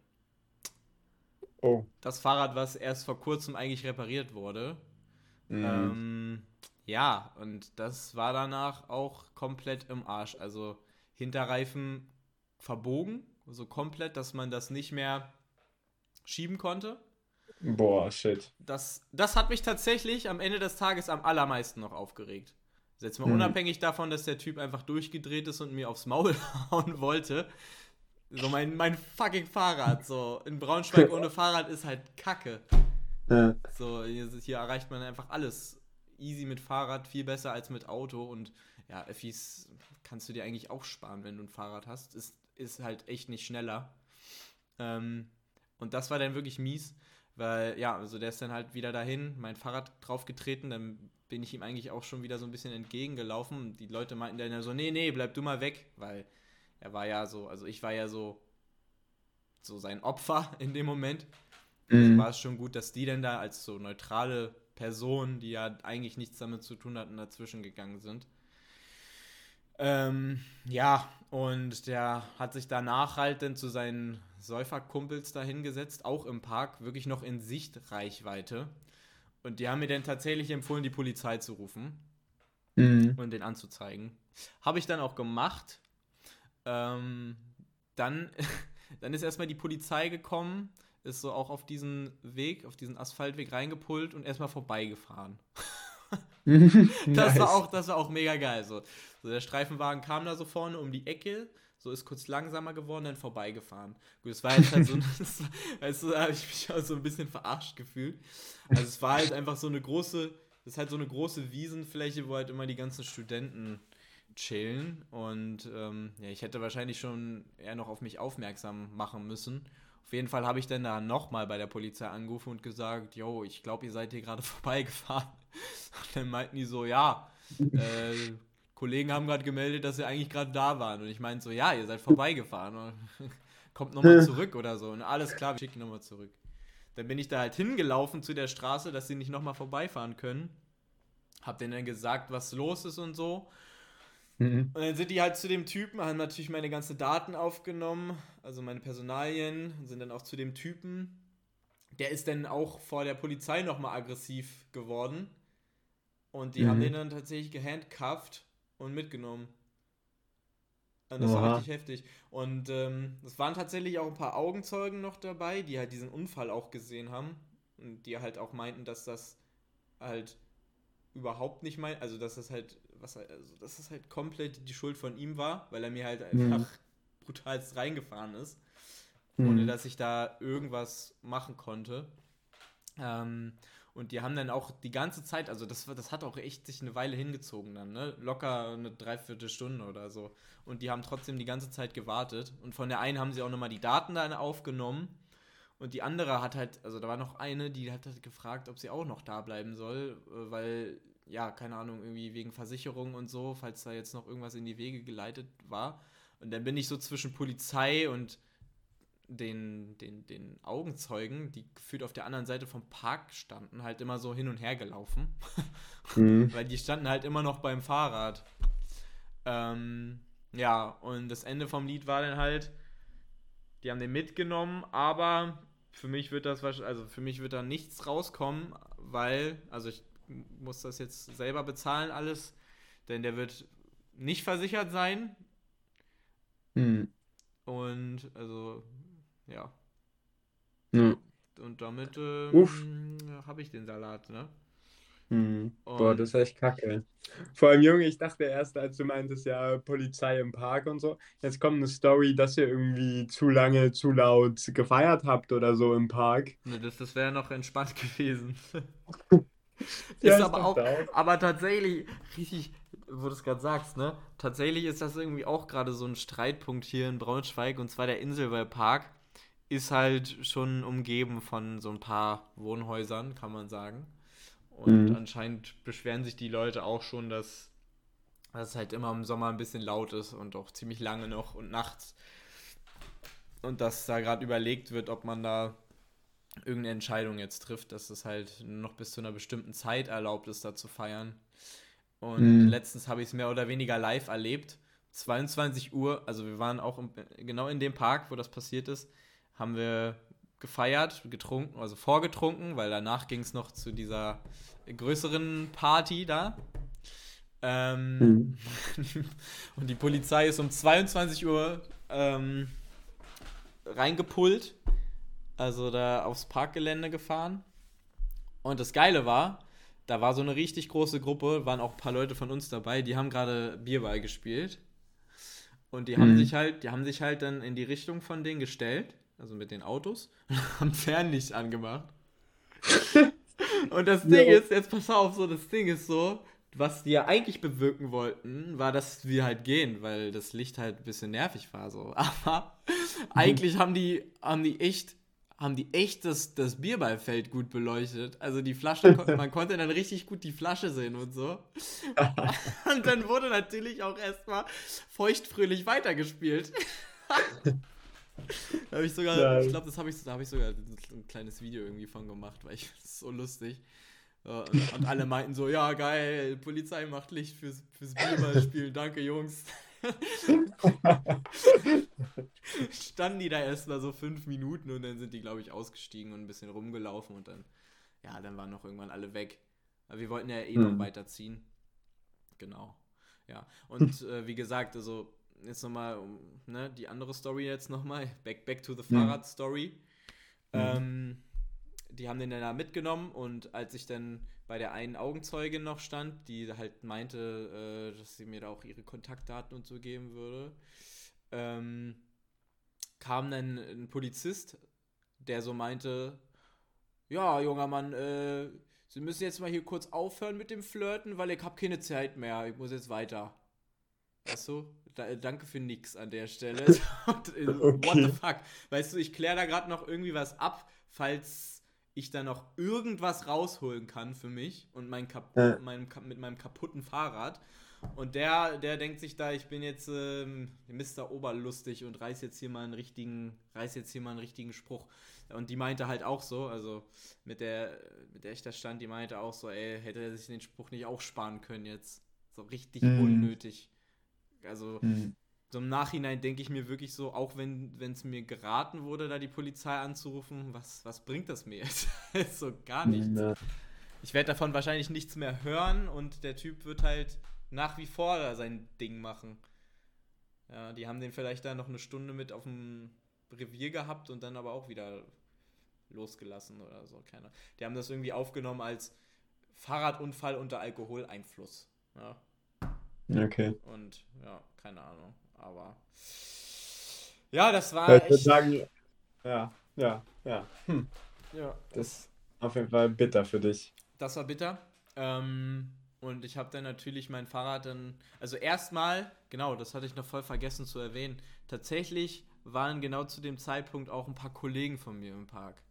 Oh. Das Fahrrad, was erst vor kurzem eigentlich repariert wurde, mhm. ähm, ja, und das war danach auch komplett im Arsch, also Hinterreifen verbogen, so komplett, dass man das nicht mehr schieben konnte. Boah, shit. Das, das hat mich tatsächlich am Ende des Tages am allermeisten noch aufgeregt. Jetzt mal hm. unabhängig davon, dass der Typ einfach durchgedreht ist und mir aufs Maul hauen wollte. So mein, mein fucking Fahrrad. So in Braunschweig ohne Fahrrad ist halt Kacke. Ja. So, hier, hier erreicht man einfach alles. Easy mit Fahrrad, viel besser als mit Auto. Und ja, Öffis kannst du dir eigentlich auch sparen, wenn du ein Fahrrad hast. Ist, ist halt echt nicht schneller. Ähm, und das war dann wirklich mies. Weil, ja, also der ist dann halt wieder dahin, mein Fahrrad draufgetreten, dann bin ich ihm eigentlich auch schon wieder so ein bisschen entgegengelaufen. Die Leute meinten dann so, nee, nee, bleib du mal weg, weil er war ja so, also ich war ja so, so sein Opfer in dem Moment. Mhm. War es schon gut, dass die dann da als so neutrale Personen, die ja eigentlich nichts damit zu tun hatten, dazwischen gegangen sind. Ähm, ja, und der hat sich danach halt dann zu seinen Säuferkumpels da hingesetzt, auch im Park, wirklich noch in Sichtreichweite. Und die haben mir dann tatsächlich empfohlen, die Polizei zu rufen mhm. und den anzuzeigen. Habe ich dann auch gemacht. Ähm, dann, dann ist erstmal die Polizei gekommen, ist so auch auf diesen Weg, auf diesen Asphaltweg reingepult und erstmal vorbeigefahren. das, nice. war auch, das war auch mega geil. So. So, der Streifenwagen kam da so vorne um die Ecke, so ist kurz langsamer geworden, dann vorbeigefahren. Gut, es war jetzt halt so, das, weißt du, da habe ich mich auch so ein bisschen verarscht gefühlt. Also es war halt einfach so eine große, das ist halt so eine große Wiesenfläche, wo halt immer die ganzen Studenten chillen. Und ähm, ja, ich hätte wahrscheinlich schon eher noch auf mich aufmerksam machen müssen. Auf jeden Fall habe ich dann da nochmal bei der Polizei angerufen und gesagt, yo, ich glaube, ihr seid hier gerade vorbeigefahren. Und dann meinten die so, ja, äh, Kollegen haben gerade gemeldet, dass sie eigentlich gerade da waren. Und ich meinte so, ja, ihr seid vorbeigefahren. Und kommt nochmal zurück oder so. Und alles klar, wir schicken nochmal zurück. Dann bin ich da halt hingelaufen zu der Straße, dass sie nicht nochmal vorbeifahren können. Hab denen dann gesagt, was los ist und so. Und dann sind die halt zu dem Typen, haben natürlich meine ganzen Daten aufgenommen, also meine Personalien, sind dann auch zu dem Typen. Der ist dann auch vor der Polizei nochmal aggressiv geworden. Und die mhm. haben den dann tatsächlich gehandcuffed und mitgenommen. Und das Oha. war richtig heftig. Und ähm, es waren tatsächlich auch ein paar Augenzeugen noch dabei, die halt diesen Unfall auch gesehen haben. Und die halt auch meinten, dass das halt überhaupt nicht mein, also dass das halt was also dass das halt komplett die Schuld von ihm war, weil er mir halt einfach mhm. brutalst reingefahren ist, ohne mhm. dass ich da irgendwas machen konnte. Ähm, und die haben dann auch die ganze Zeit, also das das hat auch echt sich eine Weile hingezogen dann, ne? Locker eine Dreiviertelstunde oder so. Und die haben trotzdem die ganze Zeit gewartet. Und von der einen haben sie auch nochmal die Daten dann aufgenommen. Und die andere hat halt, also da war noch eine, die hat halt gefragt, ob sie auch noch da bleiben soll, weil, ja, keine Ahnung, irgendwie wegen Versicherung und so, falls da jetzt noch irgendwas in die Wege geleitet war. Und dann bin ich so zwischen Polizei und den, den, den Augenzeugen, die gefühlt auf der anderen Seite vom Park standen, halt immer so hin und her gelaufen. Mhm. Weil die standen halt immer noch beim Fahrrad. Ähm, ja, und das Ende vom Lied war dann halt, die haben den mitgenommen, aber für mich wird das also für mich wird da nichts rauskommen, weil, also ich muss das jetzt selber bezahlen alles, denn der wird nicht versichert sein. Mhm. Und also, ja. Mhm. Und damit ähm, habe ich den Salat, ne? Mhm. Boah, das ist echt kacke. Vor allem, Junge, ich dachte erst, als du meintest, ja, Polizei im Park und so, jetzt kommt eine Story, dass ihr irgendwie zu lange, zu laut gefeiert habt oder so im Park. Ne, das das wäre noch entspannt gewesen. ja, ist aber auch, auch, aber tatsächlich richtig wo du es gerade sagst, ne? Tatsächlich ist das irgendwie auch gerade so ein Streitpunkt hier in Braunschweig, und zwar der Inselwaldpark ist halt schon umgeben von so ein paar Wohnhäusern, kann man sagen. Und mhm. anscheinend beschweren sich die Leute auch schon, dass, dass es halt immer im Sommer ein bisschen laut ist und auch ziemlich lange noch und nachts. Und dass da gerade überlegt wird, ob man da irgendeine Entscheidung jetzt trifft, dass es halt noch bis zu einer bestimmten Zeit erlaubt ist, da zu feiern. Und mhm. letztens habe ich es mehr oder weniger live erlebt. zweiundzwanzig Uhr, also wir waren auch im, genau in dem Park, wo das passiert ist, haben wir gefeiert, getrunken, also vorgetrunken, weil danach ging es noch zu dieser größeren Party da. Ähm, mhm. Und die Polizei ist um zweiundzwanzig Uhr ähm, reingepullt, also da aufs Parkgelände gefahren. Und das Geile war, da war so eine richtig große Gruppe, waren auch ein paar Leute von uns dabei, die haben gerade Bierball gespielt. Und die mhm. haben sich halt, die haben sich halt dann in die Richtung von denen gestellt, also mit den Autos, und haben Fernlicht angemacht. Und das Ding ja. ist, jetzt pass auf, so, das Ding ist so, was die ja eigentlich bewirken wollten, war, dass wir halt gehen, weil das Licht halt ein bisschen nervig war, so. Aber eigentlich haben die, haben die echt, haben die echt das, das Bierballfeld gut beleuchtet. Also die Flasche, man konnte dann richtig gut die Flasche sehen und so. Und dann wurde natürlich auch erstmal feuchtfröhlich weitergespielt. Da habe ich sogar, Nein. ich glaube, das habe ich, da habe ich sogar ein kleines Video irgendwie von gemacht, weil ich das ist so lustig. Und alle meinten so, ja geil, Polizei macht Licht fürs, fürs Bierballspiel, danke Jungs. Standen die da erstmal so fünf Minuten und dann sind die, glaube ich, ausgestiegen und ein bisschen rumgelaufen und dann, ja, dann waren noch irgendwann alle weg. Aber wir wollten ja eh noch mhm. weiterziehen. Genau. Ja. Und äh, wie gesagt, also jetzt nochmal, ne, die andere Story jetzt nochmal, back, back to the mhm. Fahrrad-Story. Mhm. Ähm, die haben den dann da mitgenommen und als ich dann bei der einen Augenzeugin noch stand, die halt meinte, äh, dass sie mir da auch ihre Kontaktdaten und so geben würde, ähm, kam dann ein Polizist, der so meinte, ja, junger Mann, äh, Sie müssen jetzt mal hier kurz aufhören mit dem Flirten, weil ich hab keine Zeit mehr, ich muss jetzt weiter. Weißt du, da, danke für nix an der Stelle. Okay. What the fuck? Weißt du, ich kläre da gerade noch irgendwie was ab, falls ich da noch irgendwas rausholen kann für mich und mein Kap- ja. mein, mit meinem kaputten Fahrrad. Und der, der denkt sich da, ich bin jetzt ähm, Mister Oberlustig und reiß jetzt hier mal einen richtigen, reiß jetzt hier mal einen richtigen Spruch. Und die meinte halt auch so, also mit der, mit der ich da stand, die meinte auch so, ey, hätte er sich den Spruch nicht auch sparen können jetzt. So richtig mhm. unnötig. Also mhm. so im Nachhinein denke ich mir wirklich so, auch wenn es mir geraten wurde, da die Polizei anzurufen, was, was bringt das mir jetzt? So gar nichts. Ja. Ich werde davon wahrscheinlich nichts mehr hören und der Typ wird halt nach wie vor da sein Ding machen. Ja, die haben den vielleicht da noch eine Stunde mit auf dem Revier gehabt und dann aber auch wieder losgelassen oder so. Keine Ahnung. Die haben das irgendwie aufgenommen als Fahrradunfall unter Alkoholeinfluss. Ja. Okay. Und ja, keine Ahnung, aber ja, das war ich echt... würde sagen, ja, ja, ja. Hm. ja. Das ist auf jeden Fall bitter für dich. Das war bitter. Ähm, und ich habe dann natürlich mein Fahrrad dann, also erstmal, genau, das hatte ich noch voll vergessen zu erwähnen, tatsächlich waren genau zu dem Zeitpunkt auch ein paar Kollegen von mir im Park.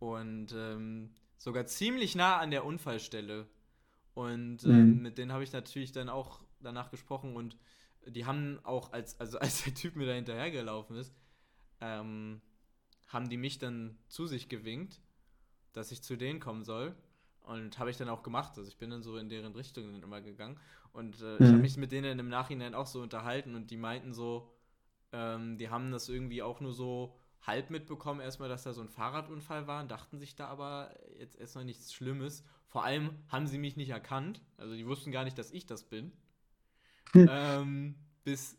Und ähm, sogar ziemlich nah an der Unfallstelle. Und mhm. ähm, mit denen habe ich natürlich dann auch danach gesprochen und die haben auch, als, also als der Typ mir da hinterhergelaufen ist, ähm, haben die mich dann zu sich gewinkt, dass ich zu denen kommen soll und habe ich dann auch gemacht, also ich bin dann so in deren Richtung dann immer gegangen und äh, mhm. ich habe mich mit denen im Nachhinein auch so unterhalten und die meinten so, ähm, die haben das irgendwie auch nur so halb mitbekommen erstmal, dass da so ein Fahrradunfall war, dachten sich da aber jetzt erstmal nichts Schlimmes. Vor allem haben sie mich nicht erkannt, also die wussten gar nicht, dass ich das bin. ähm, bis...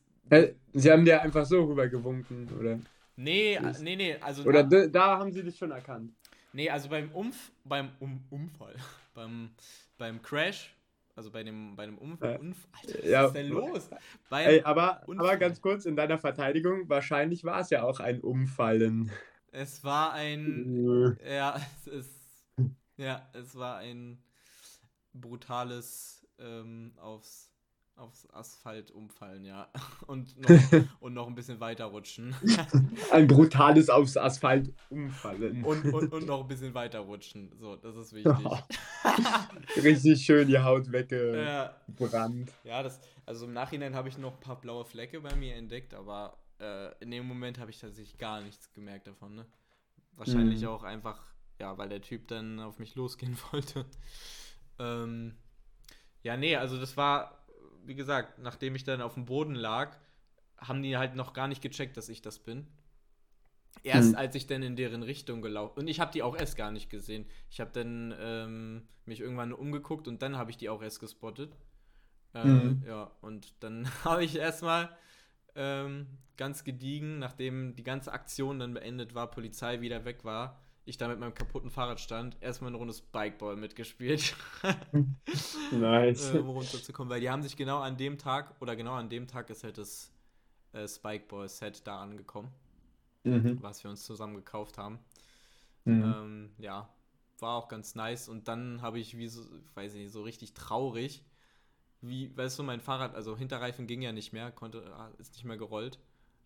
Sie haben dir einfach so rübergewunken, oder? Nee, nee, nee, also... Oder da, da haben sie dich schon erkannt? Nee, also beim Umf... beim um- Unfall, beim, beim Crash, also bei dem, bei dem Unfall... Äh, Alter, was ja, ist denn los? Ey, aber, aber ganz kurz, in deiner Verteidigung, wahrscheinlich war es ja auch ein Umfallen. Es war ein... ja, es ist... Ja, es war ein brutales ähm, aufs... aufs Asphalt umfallen, ja. Und noch, und noch ein bisschen weiter rutschen. Ein brutales aufs Asphalt umfallen. Und, und, und noch ein bisschen weiter rutschen. So, das ist wichtig. Oh, richtig schön die Haut weggebrannt. Ja, ja, das, also im Nachhinein habe ich noch ein paar blaue Flecke bei mir entdeckt, aber äh, in dem Moment habe ich tatsächlich gar nichts gemerkt davon, ne? Wahrscheinlich mm. auch einfach, ja, weil der Typ dann auf mich losgehen wollte. Ähm, ja, nee, also das war... Wie gesagt, nachdem ich dann auf dem Boden lag, haben die halt noch gar nicht gecheckt, dass ich das bin. Erst mhm. als ich dann in deren Richtung gelaufen bin. Und ich habe die auch erst gar nicht gesehen. Ich habe dann ähm, mich irgendwann umgeguckt und dann habe ich die auch erst gespottet. Ähm, mhm. Ja, und dann habe ich erstmal ähm, ganz gediegen, nachdem die ganze Aktion dann beendet war, Polizei wieder weg war, ich da mit meinem kaputten Fahrrad stand, erstmal eine Runde Spikeball mitgespielt. Nice. Äh, um runterzukommen, weil die haben sich genau an dem Tag, oder genau an dem Tag ist halt das äh, Spikeball-Set da angekommen, mhm. was wir uns zusammen gekauft haben. Mhm. Ähm, ja, war auch ganz nice. Und dann habe ich, wie so, weiß ich nicht, so richtig traurig, wie, weißt du, mein Fahrrad, also Hinterreifen ging ja nicht mehr, konnte, ist nicht mehr gerollt.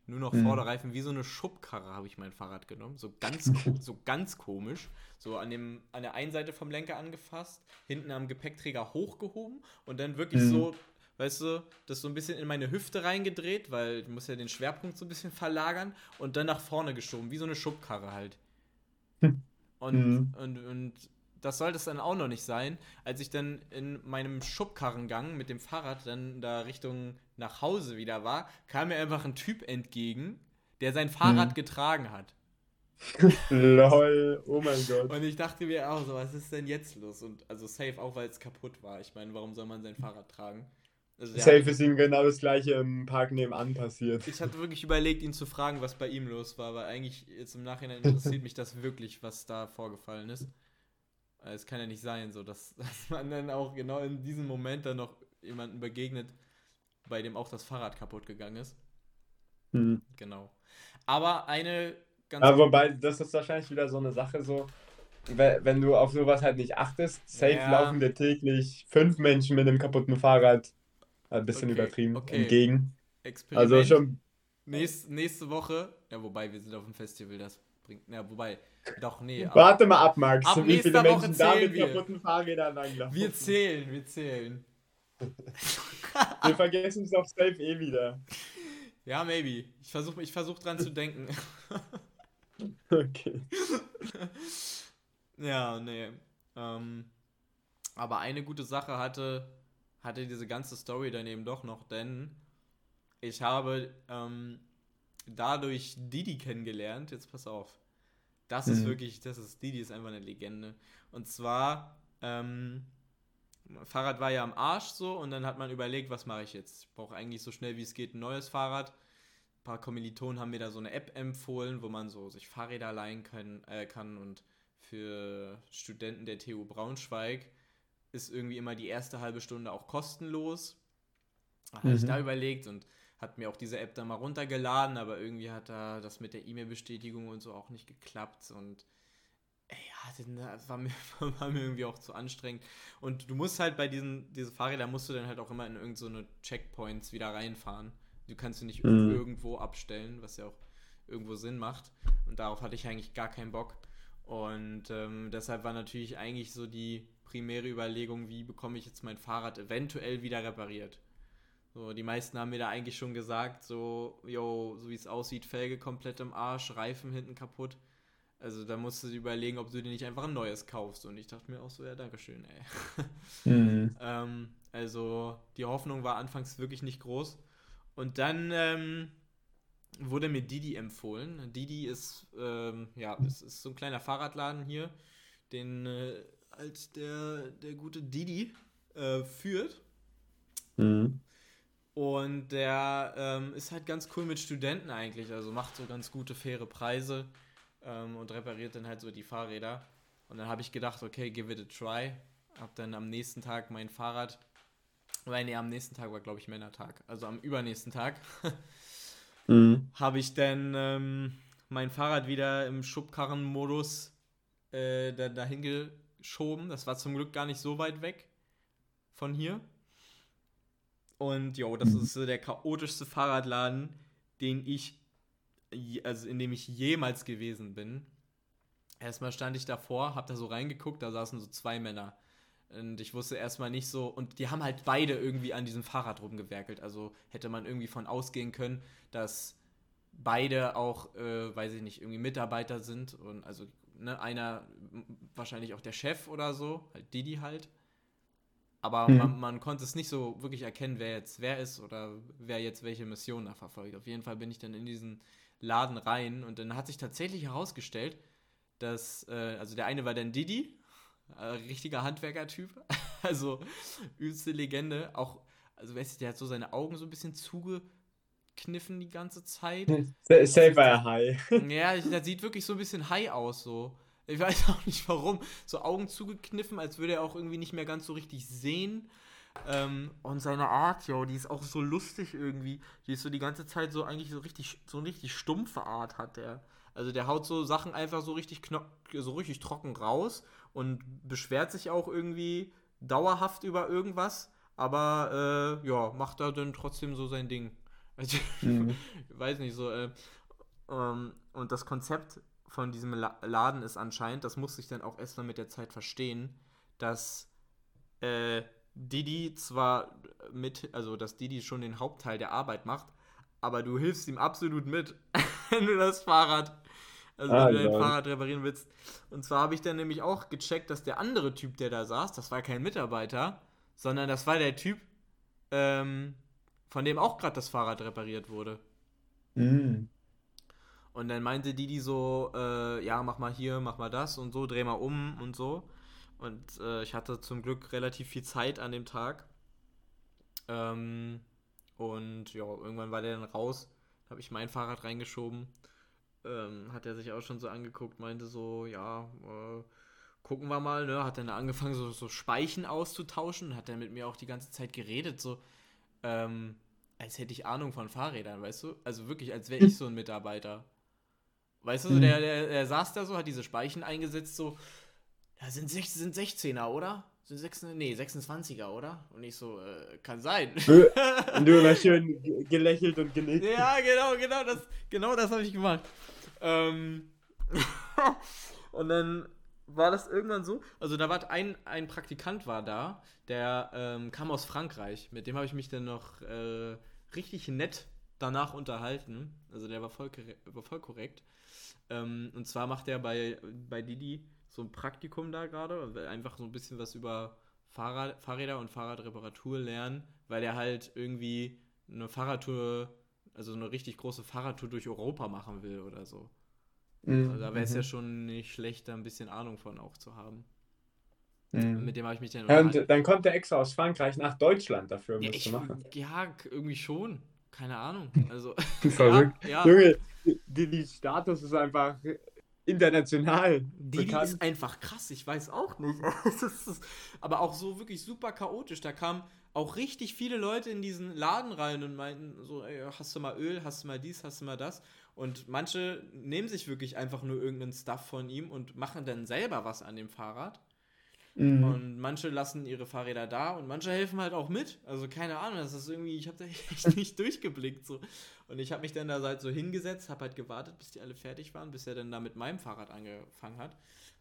Nur noch mhm. Vorderreifen, wie so eine Schubkarre habe ich mein Fahrrad genommen. So ganz, so ganz komisch. So an, dem, an der einen Seite vom Lenker angefasst, hinten am Gepäckträger hochgehoben und dann wirklich mhm. so, weißt du, das so ein bisschen in meine Hüfte reingedreht, weil ich muss ja den Schwerpunkt so ein bisschen verlagern und dann nach vorne geschoben, wie so eine Schubkarre halt. Und, mhm. und, und das sollte es dann auch noch nicht sein, als ich dann in meinem Schubkarrengang mit dem Fahrrad dann da Richtung nach Hause wieder war, kam mir einfach ein Typ entgegen, der sein Fahrrad hm. getragen hat. Lol, oh mein Gott. Und ich dachte mir auch so, was ist denn jetzt los? Und also safe auch, weil es kaputt war. Ich meine, warum soll man sein Fahrrad tragen? Also, safe hat, ist ihm genau das gleiche im Park nebenan passiert. Ich hatte wirklich überlegt, ihn zu fragen, was bei ihm los war, weil eigentlich jetzt im Nachhinein interessiert mich das wirklich, was da vorgefallen ist. Es kann ja nicht sein, so dass, dass man dann auch genau in diesem Moment dann noch jemanden begegnet, bei dem auch das Fahrrad kaputt gegangen ist. Mhm. Genau. Aber eine ganz... Aber wobei, das ist wahrscheinlich wieder so eine Sache, so, wenn du auf sowas halt nicht achtest, safe ja. laufen dir täglich fünf Menschen mit einem kaputten Fahrrad, ein bisschen okay, übertrieben, okay. entgegen. Experiment. Also schon... Nächste, nächste Woche, ja, wobei, wir sind auf dem Festival, das bringt... Ja, wobei... Doch, nee. Warte mal ab, Max. Ab wie viele Woche Menschen da mit kaputten Fahrrädern langlaufen. Wir zählen, wir zählen. Wir vergessen es auf Safe eh wieder. Ja, maybe. Ich versuche ich versuch dran zu denken. Okay. Ja, nee. Ähm, aber eine gute Sache hatte, hatte diese ganze Story daneben doch noch, denn ich habe ähm, dadurch Didi kennengelernt. Jetzt pass auf. Das ist mhm. wirklich, das ist Didi, ist einfach eine Legende. Und zwar, ähm, Fahrrad war ja am Arsch so und dann hat man überlegt, was mache ich jetzt? Ich brauche eigentlich so schnell wie es geht ein neues Fahrrad. Ein paar Kommilitonen haben mir da so eine App empfohlen, wo man so sich Fahrräder leihen können, äh, kann und für Studenten der T U Braunschweig ist irgendwie immer die erste halbe Stunde auch kostenlos. Da habe mhm. ich da überlegt und hat mir auch diese App da mal runtergeladen, aber irgendwie hat da das mit der E-Mail-Bestätigung und so auch nicht geklappt und ey, ja, das war mir, war mir irgendwie auch zu anstrengend. Und du musst halt bei diesen diese Fahrrädern musst du dann halt auch immer in irgend so eine Checkpoints wieder reinfahren. Du kannst sie nicht mhm. irgendwo abstellen, was ja auch irgendwo Sinn macht. Und darauf hatte ich eigentlich gar keinen Bock. Und ähm, deshalb war natürlich eigentlich so die primäre Überlegung, wie bekomme ich jetzt mein Fahrrad eventuell wieder repariert. So, die meisten haben mir da eigentlich schon gesagt, so, yo, so wie es aussieht, Felge komplett im Arsch, Reifen hinten kaputt. Also da musst du dir überlegen, ob du dir nicht einfach ein neues kaufst. Und ich dachte mir auch so, ja, dankeschön, ey. Mhm. ähm, also die Hoffnung war anfangs wirklich nicht groß. Und dann ähm, wurde mir Didi empfohlen. Didi ist, ähm, ja, es ist so ein kleiner Fahrradladen hier, den äh, als der, der gute Didi äh, führt. Mhm. Und der ähm, ist halt ganz cool mit Studenten eigentlich, also macht so ganz gute, faire Preise ähm, und repariert dann halt so die Fahrräder. Und dann habe ich gedacht, okay, give it a try. Hab dann am nächsten Tag mein Fahrrad, weil nee, am nächsten Tag war, glaube ich, Männertag, also am übernächsten Tag, mhm. habe ich dann ähm, mein Fahrrad wieder im Schubkarrenmodus äh, da, dahin geschoben. Das war zum Glück gar nicht so weit weg von hier. Und jo, das ist so der chaotischste Fahrradladen, den ich, also in dem ich jemals gewesen bin. Erstmal stand ich davor, hab da so reingeguckt, da saßen so zwei Männer. Und ich wusste erstmal nicht so, und die haben halt beide irgendwie an diesem Fahrrad rumgewerkelt. Also hätte man irgendwie von ausgehen können, dass beide auch, äh, weiß ich nicht, irgendwie Mitarbeiter sind. Und also, ne, einer wahrscheinlich auch der Chef oder so, halt Didi halt. Aber mhm. man, man konnte es nicht so wirklich erkennen, wer jetzt wer ist oder wer jetzt welche Mission da verfolgt. Auf jeden Fall bin ich dann in diesen Laden rein und dann hat sich tatsächlich herausgestellt, dass, äh, also der eine war dann Didi, äh, richtiger Handwerkertyp, also übelste Legende, auch, also weiß ich, der hat so seine Augen so ein bisschen zugekniffen die ganze Zeit. Selber high. Ja, das sieht wirklich so ein bisschen high aus, so. Ich weiß auch nicht warum, so Augen zugekniffen, als würde er auch irgendwie nicht mehr ganz so richtig sehen. Ähm, und seine Art, jo, die ist auch so lustig irgendwie. Die ist so die ganze Zeit so eigentlich so richtig, so eine richtig stumpfe Art hat der. Also der haut so Sachen einfach so richtig kno- so richtig trocken raus und beschwert sich auch irgendwie dauerhaft über irgendwas, aber äh, ja, macht da dann trotzdem so sein Ding. Also, mhm. ich weiß nicht, so äh, ähm, und das Konzept von diesem Laden ist anscheinend, das musste ich dann auch erstmal mit der Zeit verstehen, dass äh, Didi zwar mit, also dass Didi schon den Hauptteil der Arbeit macht, aber du hilfst ihm absolut mit, wenn du das Fahrrad, also ah, wenn du dein Fahrrad reparieren willst. Und zwar habe ich dann nämlich auch gecheckt, dass der andere Typ, der da saß, das war kein Mitarbeiter, sondern das war der Typ, ähm, von dem auch gerade das Fahrrad repariert wurde. Mhm. Und dann meinte Didi so, äh, ja, mach mal hier, mach mal das und so, dreh mal um und so. Und äh, ich hatte zum Glück relativ viel Zeit an dem Tag. Ähm, und ja, irgendwann war der dann raus, habe ich mein Fahrrad reingeschoben. Ähm, hat er sich auch schon so angeguckt, meinte so, ja, äh, gucken wir mal, ne? Hat dann angefangen, so, so Speichen auszutauschen. Hat dann mit mir auch die ganze Zeit geredet, so, ähm, als hätte ich Ahnung von Fahrrädern, weißt du? Also wirklich, als wäre ich so ein Mitarbeiter. Weißt du, so der, der, der saß da so, hat diese Speichen eingesetzt, so, da sind, sind sechzehner, oder? Sind sechzehn, nee, sechsundzwanziger, oder? Und ich so, äh, kann sein. Und du hast schön gelächelt und genickt. Ja, genau, genau das, genau das habe ich gemacht. Ähm, und dann war das irgendwann so, also da war ein, ein Praktikant war da, der ähm, kam aus Frankreich, mit dem habe ich mich dann noch äh, richtig nett danach unterhalten, also der war voll, war voll korrekt. Ähm, und zwar macht er bei, bei Didi so ein Praktikum da gerade, einfach so ein bisschen was über Fahrrad, Fahrräder und Fahrradreparatur lernen, weil er halt irgendwie eine Fahrradtour, also eine richtig große Fahrradtour durch Europa machen will oder so. Mhm. Also da wäre es ja schon nicht schlecht, da ein bisschen Ahnung von auch zu haben. Mhm. Mit dem habe ich mich dann... Ja, und dann kommt der extra aus Frankreich nach Deutschland dafür, um ja, das ich, zu machen. Ja, irgendwie schon. Keine Ahnung. Also, verrückt. Ja, ja. Junge, Didi Status ist einfach international. Didi bekannt. Ist einfach krass, ich weiß auch nicht. Aber auch so wirklich super chaotisch. Da kamen auch richtig viele Leute in diesen Laden rein und meinten so, ey, hast du mal Öl, hast du mal dies, hast du mal das. Und manche nehmen sich wirklich einfach nur irgendeinen Stuff von ihm und machen dann selber was an dem Fahrrad. Mhm. Und manche lassen ihre Fahrräder da und manche helfen halt auch mit. Also keine Ahnung, das ist irgendwie, ich habe da echt nicht durchgeblickt. So. Und ich habe mich dann da halt so hingesetzt, habe halt gewartet, bis die alle fertig waren, bis er dann da mit meinem Fahrrad angefangen hat.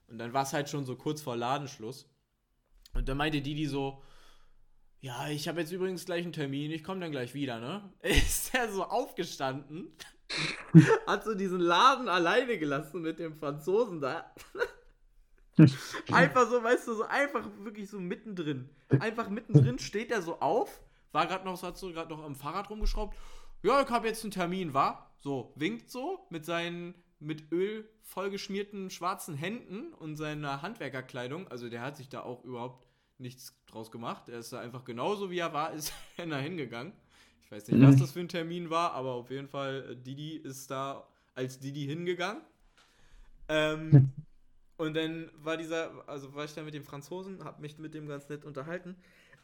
Und dann war es halt schon so kurz vor Ladenschluss. Und dann meinte Didi so, ja, ich habe jetzt übrigens gleich einen Termin, ich komme dann gleich wieder, ne? Ist er so aufgestanden, hat so diesen Laden alleine gelassen mit dem Franzosen da. Einfach so, weißt du, so einfach wirklich so mittendrin. Einfach mittendrin steht er so auf, war gerade noch, hat so gerade noch am Fahrrad rumgeschraubt. Ja, ich habe jetzt einen Termin, wa? So, winkt so mit seinen mit Öl vollgeschmierten schwarzen Händen und seiner Handwerkerkleidung. Also der hat sich da auch überhaupt nichts draus gemacht. Er ist da einfach genauso, wie er war, ist er da hingegangen. Ich weiß nicht, was das für ein Termin war, aber auf jeden Fall, Didi ist da als Didi hingegangen. Ähm... Und dann war dieser, also war ich da mit dem Franzosen, hab mich mit dem ganz nett unterhalten.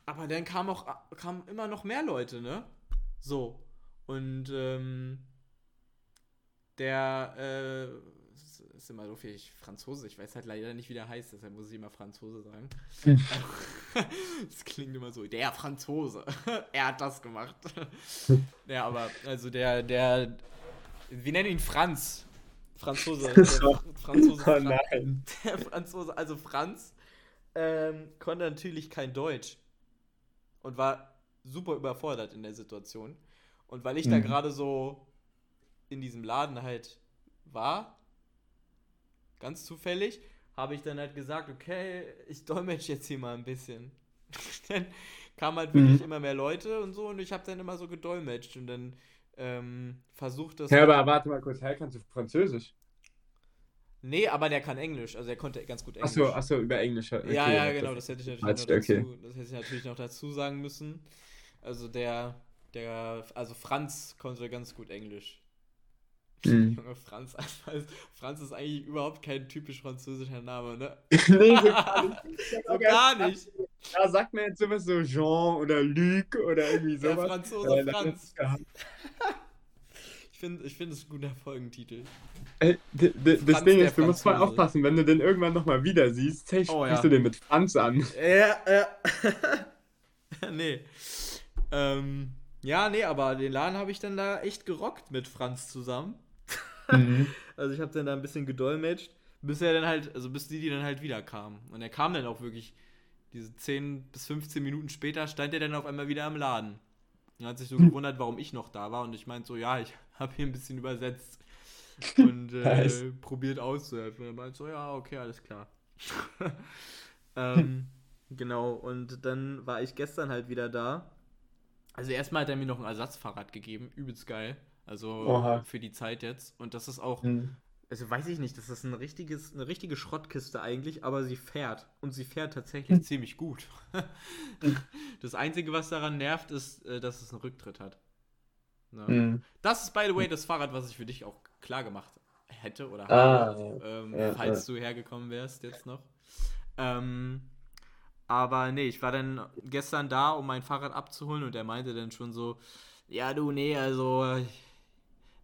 Aber dann kamen auch, kamen immer noch mehr Leute, ne? So. Und ähm, der, äh, es ist immer doof, ich Franzose, ich weiß halt leider nicht, wie der heißt, deshalb muss ich immer Franzose sagen. Das klingt immer so, der Franzose, er hat das gemacht. Ja, aber, also der, der, wir nennen ihn Franz. Franzose. Der Franzose, Franz, oh nein. Der Franzose, also Franz, ähm, konnte natürlich kein Deutsch und war super überfordert in der Situation. Und weil ich mhm. da gerade so in diesem Laden halt war, ganz zufällig, habe ich dann halt gesagt, okay, ich dolmetsche jetzt hier mal ein bisschen. Dann kamen halt wirklich mhm. immer mehr Leute und so und ich habe dann immer so gedolmetscht und dann ähm, versucht das... Ja, aber warte mal kurz, Herr, kannst du Französisch? Nee, aber der kann Englisch, also er konnte ganz gut Englisch. Achso, achso, über Englisch. Okay, ja, ja, genau, das hätte, ich natürlich noch okay. dazu, das hätte ich natürlich noch dazu sagen müssen. Also der, der, also Franz konnte ganz gut Englisch. Mhm. Franz, Franz ist eigentlich überhaupt kein typisch französischer Name, ne? Nee, so gar nicht. So gar nicht. Da sagt man jetzt sowas so Jean oder Luc oder irgendwie sowas. Der Franzose äh, Franz. Ich finde, ich find, das ist ein guter Folgentitel. Äh, d- d- das Ding ist, du musst mal aufpassen, wenn du den irgendwann nochmal wieder siehst, hey, oh, sprichst ja. du den mit Franz an. Ja, ja. Nee. Ähm, ja, nee, aber den Laden habe ich dann da echt gerockt mit Franz zusammen. Mhm. Also ich habe dann da ein bisschen gedolmetscht, bis er dann halt, also bis Didi dann halt wieder kam. Und er kam dann auch wirklich, diese zehn bis fünfzehn Minuten später stand er dann auf einmal wieder am Laden. Und hat sich so gewundert, warum ich noch da war. Und ich meinte so, ja, ich habe hier ein bisschen übersetzt und äh, probiert auszuhelfen. Und er meinte so, ja, okay, alles klar. ähm, genau, und dann war ich gestern halt wieder da. Also erstmal hat er mir noch ein Ersatzfahrrad gegeben, übelst geil. Also Oha. Für die Zeit jetzt. Und das ist auch, mhm. also weiß ich nicht, das ist ein richtiges, eine richtige Schrottkiste eigentlich, aber sie fährt. Und sie fährt tatsächlich ziemlich gut. Das Einzige, was daran nervt, ist, dass es einen Rücktritt hat. Ja. Mhm. Das ist, by the way, das Fahrrad, was ich für dich auch klar gemacht hätte oder ah, habe, ähm, ja, falls ja. du hergekommen wärst jetzt noch. Ähm, aber nee, ich war dann gestern da, um mein Fahrrad abzuholen und er meinte dann schon so, ja du, nee, also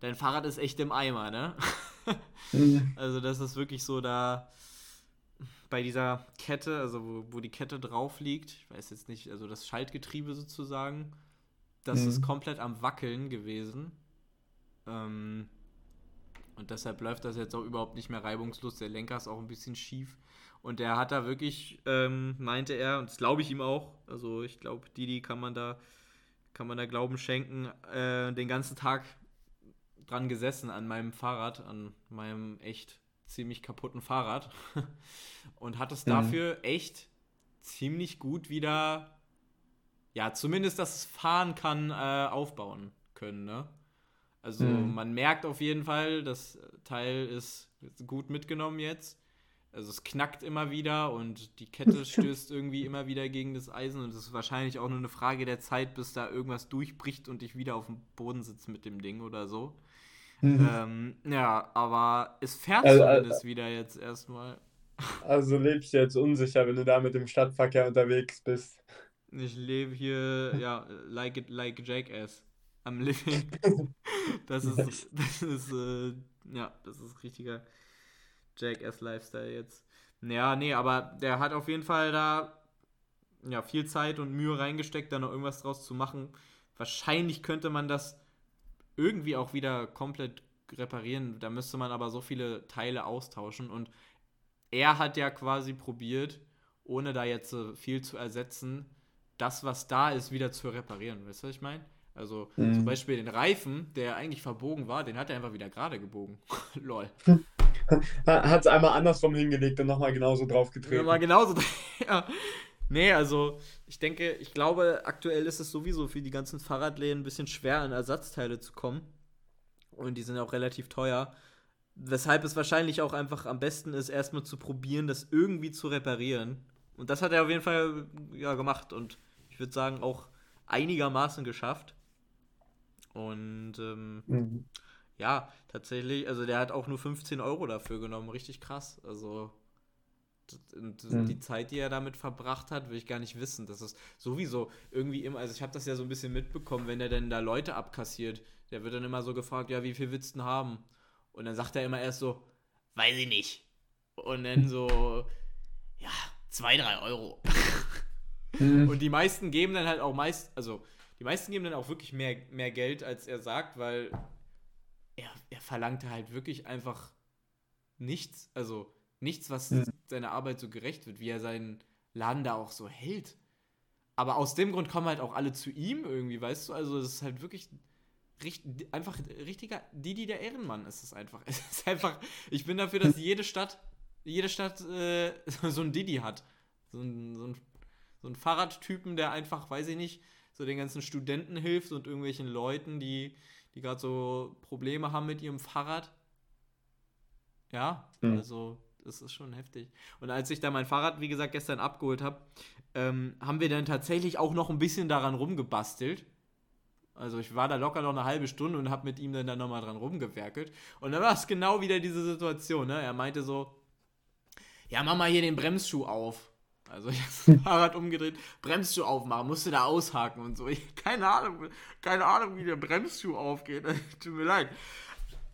dein Fahrrad ist echt im Eimer, ne? Also das ist wirklich so da bei dieser Kette, also wo, wo die Kette drauf liegt, ich weiß jetzt nicht, also das Schaltgetriebe sozusagen, das mhm. ist komplett am Wackeln gewesen. Ähm, und deshalb läuft das jetzt auch überhaupt nicht mehr reibungslos. Der Lenker ist auch ein bisschen schief. Und der hat da wirklich, ähm, meinte er, und das glaube ich ihm auch, also ich glaube, Didi kann man da, kann man da Glauben schenken, äh, den ganzen Tag dran gesessen an meinem Fahrrad, an meinem echt ziemlich kaputten Fahrrad. Und hat es mhm. dafür echt ziemlich gut wieder... Ja, zumindest, dass es fahren kann, äh, aufbauen können, ne? Also mhm. man merkt auf jeden Fall, das Teil ist gut mitgenommen jetzt. Also es knackt immer wieder und die Kette stößt irgendwie immer wieder gegen das Eisen. Und es ist wahrscheinlich auch nur eine Frage der Zeit, bis da irgendwas durchbricht und ich wieder auf dem Boden sitze mit dem Ding oder so. Mhm. Ähm, ja, aber es fährt also, zumindest also, wieder jetzt erstmal. Also lebst du jetzt unsicher, wenn du da mit dem Stadtverkehr unterwegs bist. Ich lebe hier, ja, like it, like Jackass. I'm living. Das ist, das ist, äh, ja, das ist richtiger Jackass-Lifestyle jetzt. Naja, nee, aber der hat auf jeden Fall da, ja, viel Zeit und Mühe reingesteckt, da noch irgendwas draus zu machen. Wahrscheinlich könnte man das irgendwie auch wieder komplett reparieren. Da müsste man aber so viele Teile austauschen. Und er hat ja quasi probiert, ohne da jetzt viel zu ersetzen, das, was da ist, wieder zu reparieren. Weißt du, was ich meine? Also mhm. zum Beispiel den Reifen, der eigentlich verbogen war, den hat er einfach wieder gerade gebogen. Lol. Hat es einmal andersrum hingelegt und nochmal genauso drauf getreten. Nochmal genauso ja. Nee, also ich denke, ich glaube, aktuell ist es sowieso für die ganzen Fahrradläden ein bisschen schwer, an Ersatzteile zu kommen. Und die sind auch relativ teuer. Weshalb es wahrscheinlich auch einfach am besten ist, erstmal zu probieren, das irgendwie zu reparieren. Und das hat er auf jeden Fall ja, gemacht und ich würde sagen auch einigermaßen geschafft. Und ähm, mhm. ja, tatsächlich, also der hat auch nur fünfzehn Euro dafür genommen, richtig krass. Also und mhm. die Zeit, die er damit verbracht hat, will ich gar nicht wissen. Das ist sowieso irgendwie immer, also ich habe das ja so ein bisschen mitbekommen, wenn er denn da Leute abkassiert, der wird dann immer so gefragt, ja, wie viel willst du denn haben? Und dann sagt er immer erst so, weiß ich nicht. Und dann so, ja, zwei, drei Euro. Mhm. Und die meisten geben dann halt auch meist, also die meisten geben dann auch wirklich mehr, mehr Geld, als er sagt, weil er, er verlangte halt wirklich einfach nichts, also nichts, was mhm. seiner Arbeit so gerecht wird, wie er seinen Laden da auch so hält. Aber aus dem Grund kommen halt auch alle zu ihm irgendwie, weißt du? Also das ist halt wirklich richtig, einfach richtiger Didi der Ehrenmann ist es einfach. Es ist einfach, ich bin dafür, dass jede Stadt, jede Stadt äh, so einen Didi hat. So einen, so einen, so einen Fahrradtypen, der einfach, weiß ich nicht, so den ganzen Studenten hilft und irgendwelchen Leuten, die, die gerade so Probleme haben mit ihrem Fahrrad. Ja, mhm. also... Das ist schon heftig. Und als ich da mein Fahrrad, wie gesagt, gestern abgeholt habe, ähm, haben wir dann tatsächlich auch noch ein bisschen daran rumgebastelt. Also ich war da locker noch eine halbe Stunde und habe mit ihm dann, dann nochmal dran rumgewerkelt. Und dann war es genau wieder diese Situation, ne? Er meinte so, ja, mach mal hier den Bremsschuh auf. Also ich habe das Fahrrad umgedreht, Bremsschuh aufmachen, musst du da aushaken und so. Ich, keine Ahnung, keine Ahnung, wie der Bremsschuh aufgeht. Tut mir leid.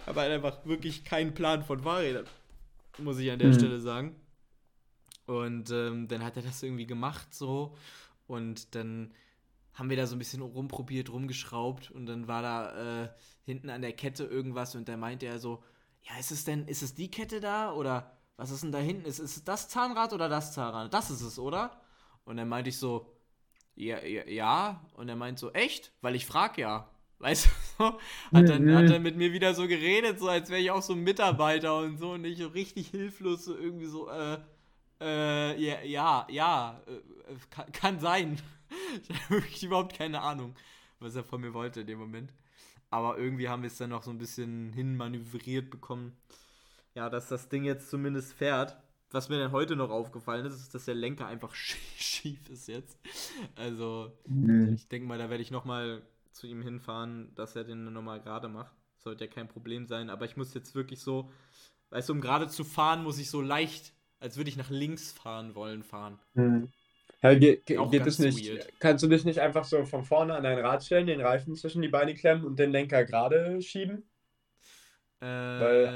Aber einfach wirklich keinen Plan von Fahrrädern, muss ich an der mhm. Stelle sagen. Und ähm, dann hat er das irgendwie gemacht so und dann haben wir da so ein bisschen rumprobiert, rumgeschraubt und dann war da äh, hinten an der Kette irgendwas und dann meinte er so, ja, ist es denn, ist es die Kette da oder was ist denn da hinten? Ist, ist es das Zahnrad oder das Zahnrad? Das ist es, oder? Und dann meinte ich so, ja, ja, ja. Und er meint so, echt? Weil ich frag ja. Weißt du, so, hat dann, nee, nee. hat dann mit mir wieder so geredet, so als wäre ich auch so ein Mitarbeiter und so und ich so richtig hilflos so irgendwie so, äh, äh, ja, ja, ja äh, kann, kann sein. Ich habe wirklich überhaupt keine Ahnung, was er von mir wollte in dem Moment. Aber irgendwie haben wir es dann noch so ein bisschen hinmanövriert bekommen, ja, dass das Ding jetzt zumindest fährt. Was mir dann heute noch aufgefallen ist, ist, dass der Lenker einfach schief ist jetzt. Also, nee. ich denke mal, da werde ich nochmal zu ihm hinfahren, dass er den nochmal gerade macht. Sollte ja kein Problem sein, aber ich muss jetzt wirklich so, weißt du, um gerade zu fahren, muss ich so leicht, als würde ich nach links fahren wollen, fahren. Hm. Ja, ge- ge- geht das nicht? Weird. Kannst du dich nicht einfach so von vorne an dein Rad stellen, den Reifen zwischen die Beine klemmen und den Lenker gerade schieben? Ähm, Weil,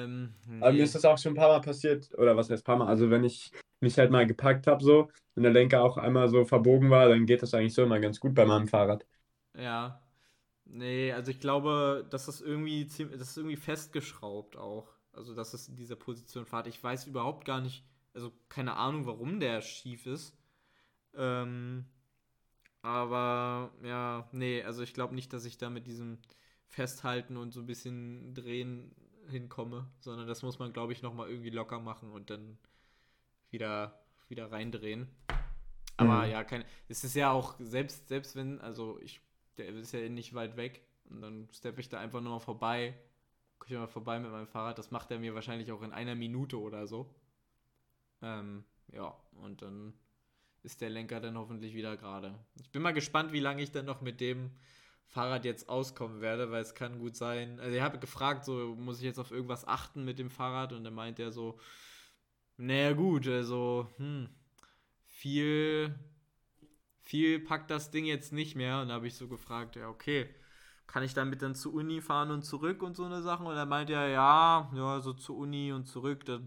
aber nee. Mir ist das auch schon ein paar Mal passiert, oder was heißt ein paar Mal, also wenn ich mich halt mal gepackt habe so und der Lenker auch einmal so verbogen war, dann geht das eigentlich so immer ganz gut bei meinem Fahrrad. Ja. Nee, also ich glaube, das ist irgendwie ziemlich, das ist irgendwie festgeschraubt auch. Also, dass es in dieser Position fährt. Ich weiß überhaupt gar nicht, also keine Ahnung, warum der schief ist. Ähm, aber, ja, nee, also ich glaube nicht, dass ich da mit diesem Festhalten und so ein bisschen Drehen hinkomme, sondern das muss man, glaube ich, nochmal irgendwie locker machen und dann wieder, wieder reindrehen. Aber mhm. ja, kein, es ist ja auch, selbst, selbst wenn, also ich der ist ja nicht weit weg und dann steppe ich da einfach nur mal vorbei, gucke ich mal vorbei mit meinem Fahrrad, das macht er mir wahrscheinlich auch in einer Minute oder so. Ähm, ja, und dann ist der Lenker dann hoffentlich wieder gerade. Ich bin mal gespannt, wie lange ich dann noch mit dem Fahrrad jetzt auskommen werde, weil es kann gut sein, also ich habe gefragt, so muss ich jetzt auf irgendwas achten mit dem Fahrrad und dann meint er so, naja gut, also hm, viel... Viel packt das Ding jetzt nicht mehr. Und da habe ich so gefragt, ja, okay, kann ich damit dann zur Uni fahren und zurück und so eine Sache? Und dann meinte er, ja, ja, so zur Uni und zurück, das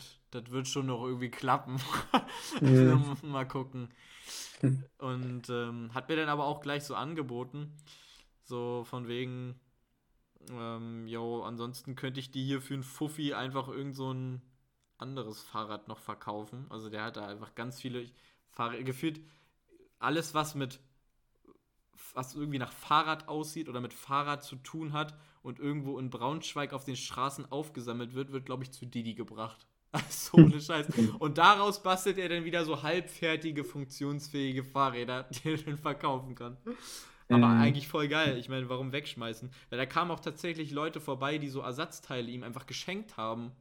wird schon noch irgendwie klappen. Ja. Mal gucken. Und ähm, hat mir dann aber auch gleich so angeboten, so von wegen, ähm, jo, ansonsten könnte ich die hier für einen Fuffi einfach irgend so ein anderes Fahrrad noch verkaufen. Also der hat da einfach ganz viele Fahrräder gefühlt. Alles, was mit, was irgendwie nach Fahrrad aussieht oder mit Fahrrad zu tun hat und irgendwo in Braunschweig auf den Straßen aufgesammelt wird, wird, glaube ich, zu Didi gebracht. So eine Scheiße. Und daraus bastelt er dann wieder so halbfertige, funktionsfähige Fahrräder, die er dann verkaufen kann. Aber ähm. eigentlich voll geil. Ich meine, warum wegschmeißen? Weil da kamen auch tatsächlich Leute vorbei, die so Ersatzteile ihm einfach geschenkt haben.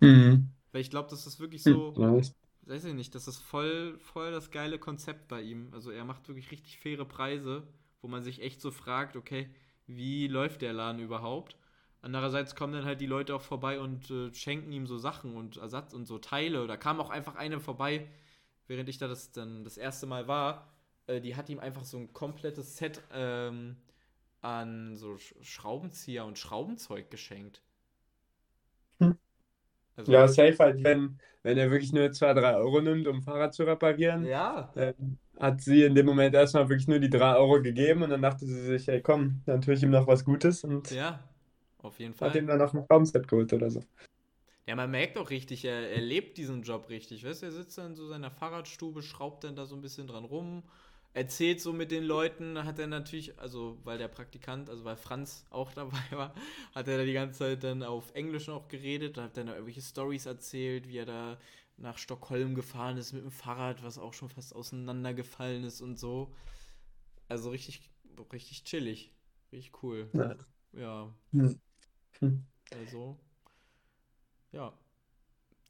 Mhm. Weil ich glaube, das ist wirklich so... Nice. Weiß ich nicht, das ist voll, voll das geile Konzept bei ihm. Also er macht wirklich richtig faire Preise, wo man sich echt so fragt, okay, wie läuft der Laden überhaupt? Andererseits kommen dann halt die Leute auch vorbei und äh, schenken ihm so Sachen und Ersatz und so Teile. Da kam auch einfach eine vorbei, während ich da das dann das erste Mal war, äh, die hat ihm einfach so ein komplettes Set ähm, an so Schraubenzieher und Schraubenzeug geschenkt. Also, ja, safe halt, wenn, wenn er wirklich nur zwei, drei Euro nimmt, um Fahrrad zu reparieren, ja. äh, hat sie in dem Moment erstmal wirklich nur die drei Euro gegeben und dann dachte sie sich, ey komm, dann tue ich ihm noch was Gutes und ja, auf jeden Fall. Hat ihm dann noch ein Raumset geholt oder so. Ja, man merkt auch richtig, er, er lebt diesen Job richtig, weißt du, er sitzt dann in so seiner Fahrradstube, schraubt dann da so ein bisschen dran rum, erzählt so mit den Leuten, hat er natürlich, also weil der Praktikant, also weil Franz auch dabei war, hat er da die ganze Zeit dann auf Englisch noch geredet, hat dann da irgendwelche Storys erzählt, wie er da nach Stockholm gefahren ist mit dem Fahrrad, was auch schon fast auseinandergefallen ist und so. Also richtig, richtig chillig, richtig cool. Ja. Ja. Hm. Also, ja.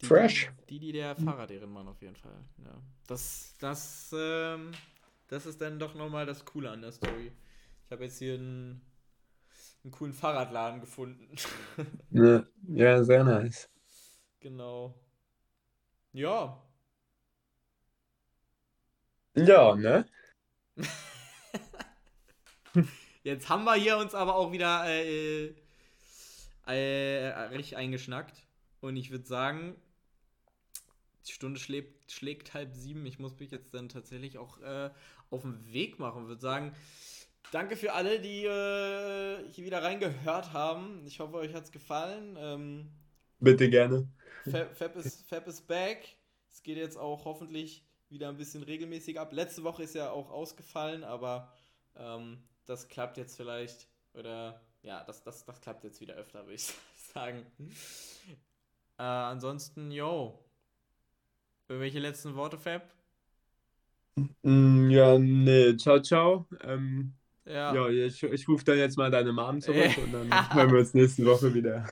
Die, Fresh. Die, die der Fahrrad-Ehrenmann auf jeden Fall. Ja. Das, das, ähm... Das ist dann doch nochmal das Coole an der Story. Ich habe jetzt hier einen, einen coolen Fahrradladen gefunden. Ja, ja, sehr nice. Genau. Ja. Ja, ne? Jetzt haben wir hier uns aber auch wieder äh, äh, richtig eingeschnackt. Und ich würde sagen... Die Stunde schlägt, schlägt halb sieben. Ich muss mich jetzt dann tatsächlich auch äh, auf den Weg machen. Ich würde sagen, danke für alle, die äh, hier wieder reingehört haben. Ich hoffe, euch hat es gefallen. Ähm, Bitte gerne. Fab, Fab, ist, Fab ist back. Es geht jetzt auch hoffentlich wieder ein bisschen regelmäßig ab. Letzte Woche ist ja auch ausgefallen, aber ähm, das klappt jetzt vielleicht. Oder ja, das, das, das klappt jetzt wieder öfter, würde ich sagen. Äh, ansonsten, yo. Welche letzten Worte, Fab? Ja, nee, ciao, ciao. Ähm, ja. ja, ich, ich rufe dann jetzt mal deine Mom zurück und dann hören wir uns nächste Woche wieder.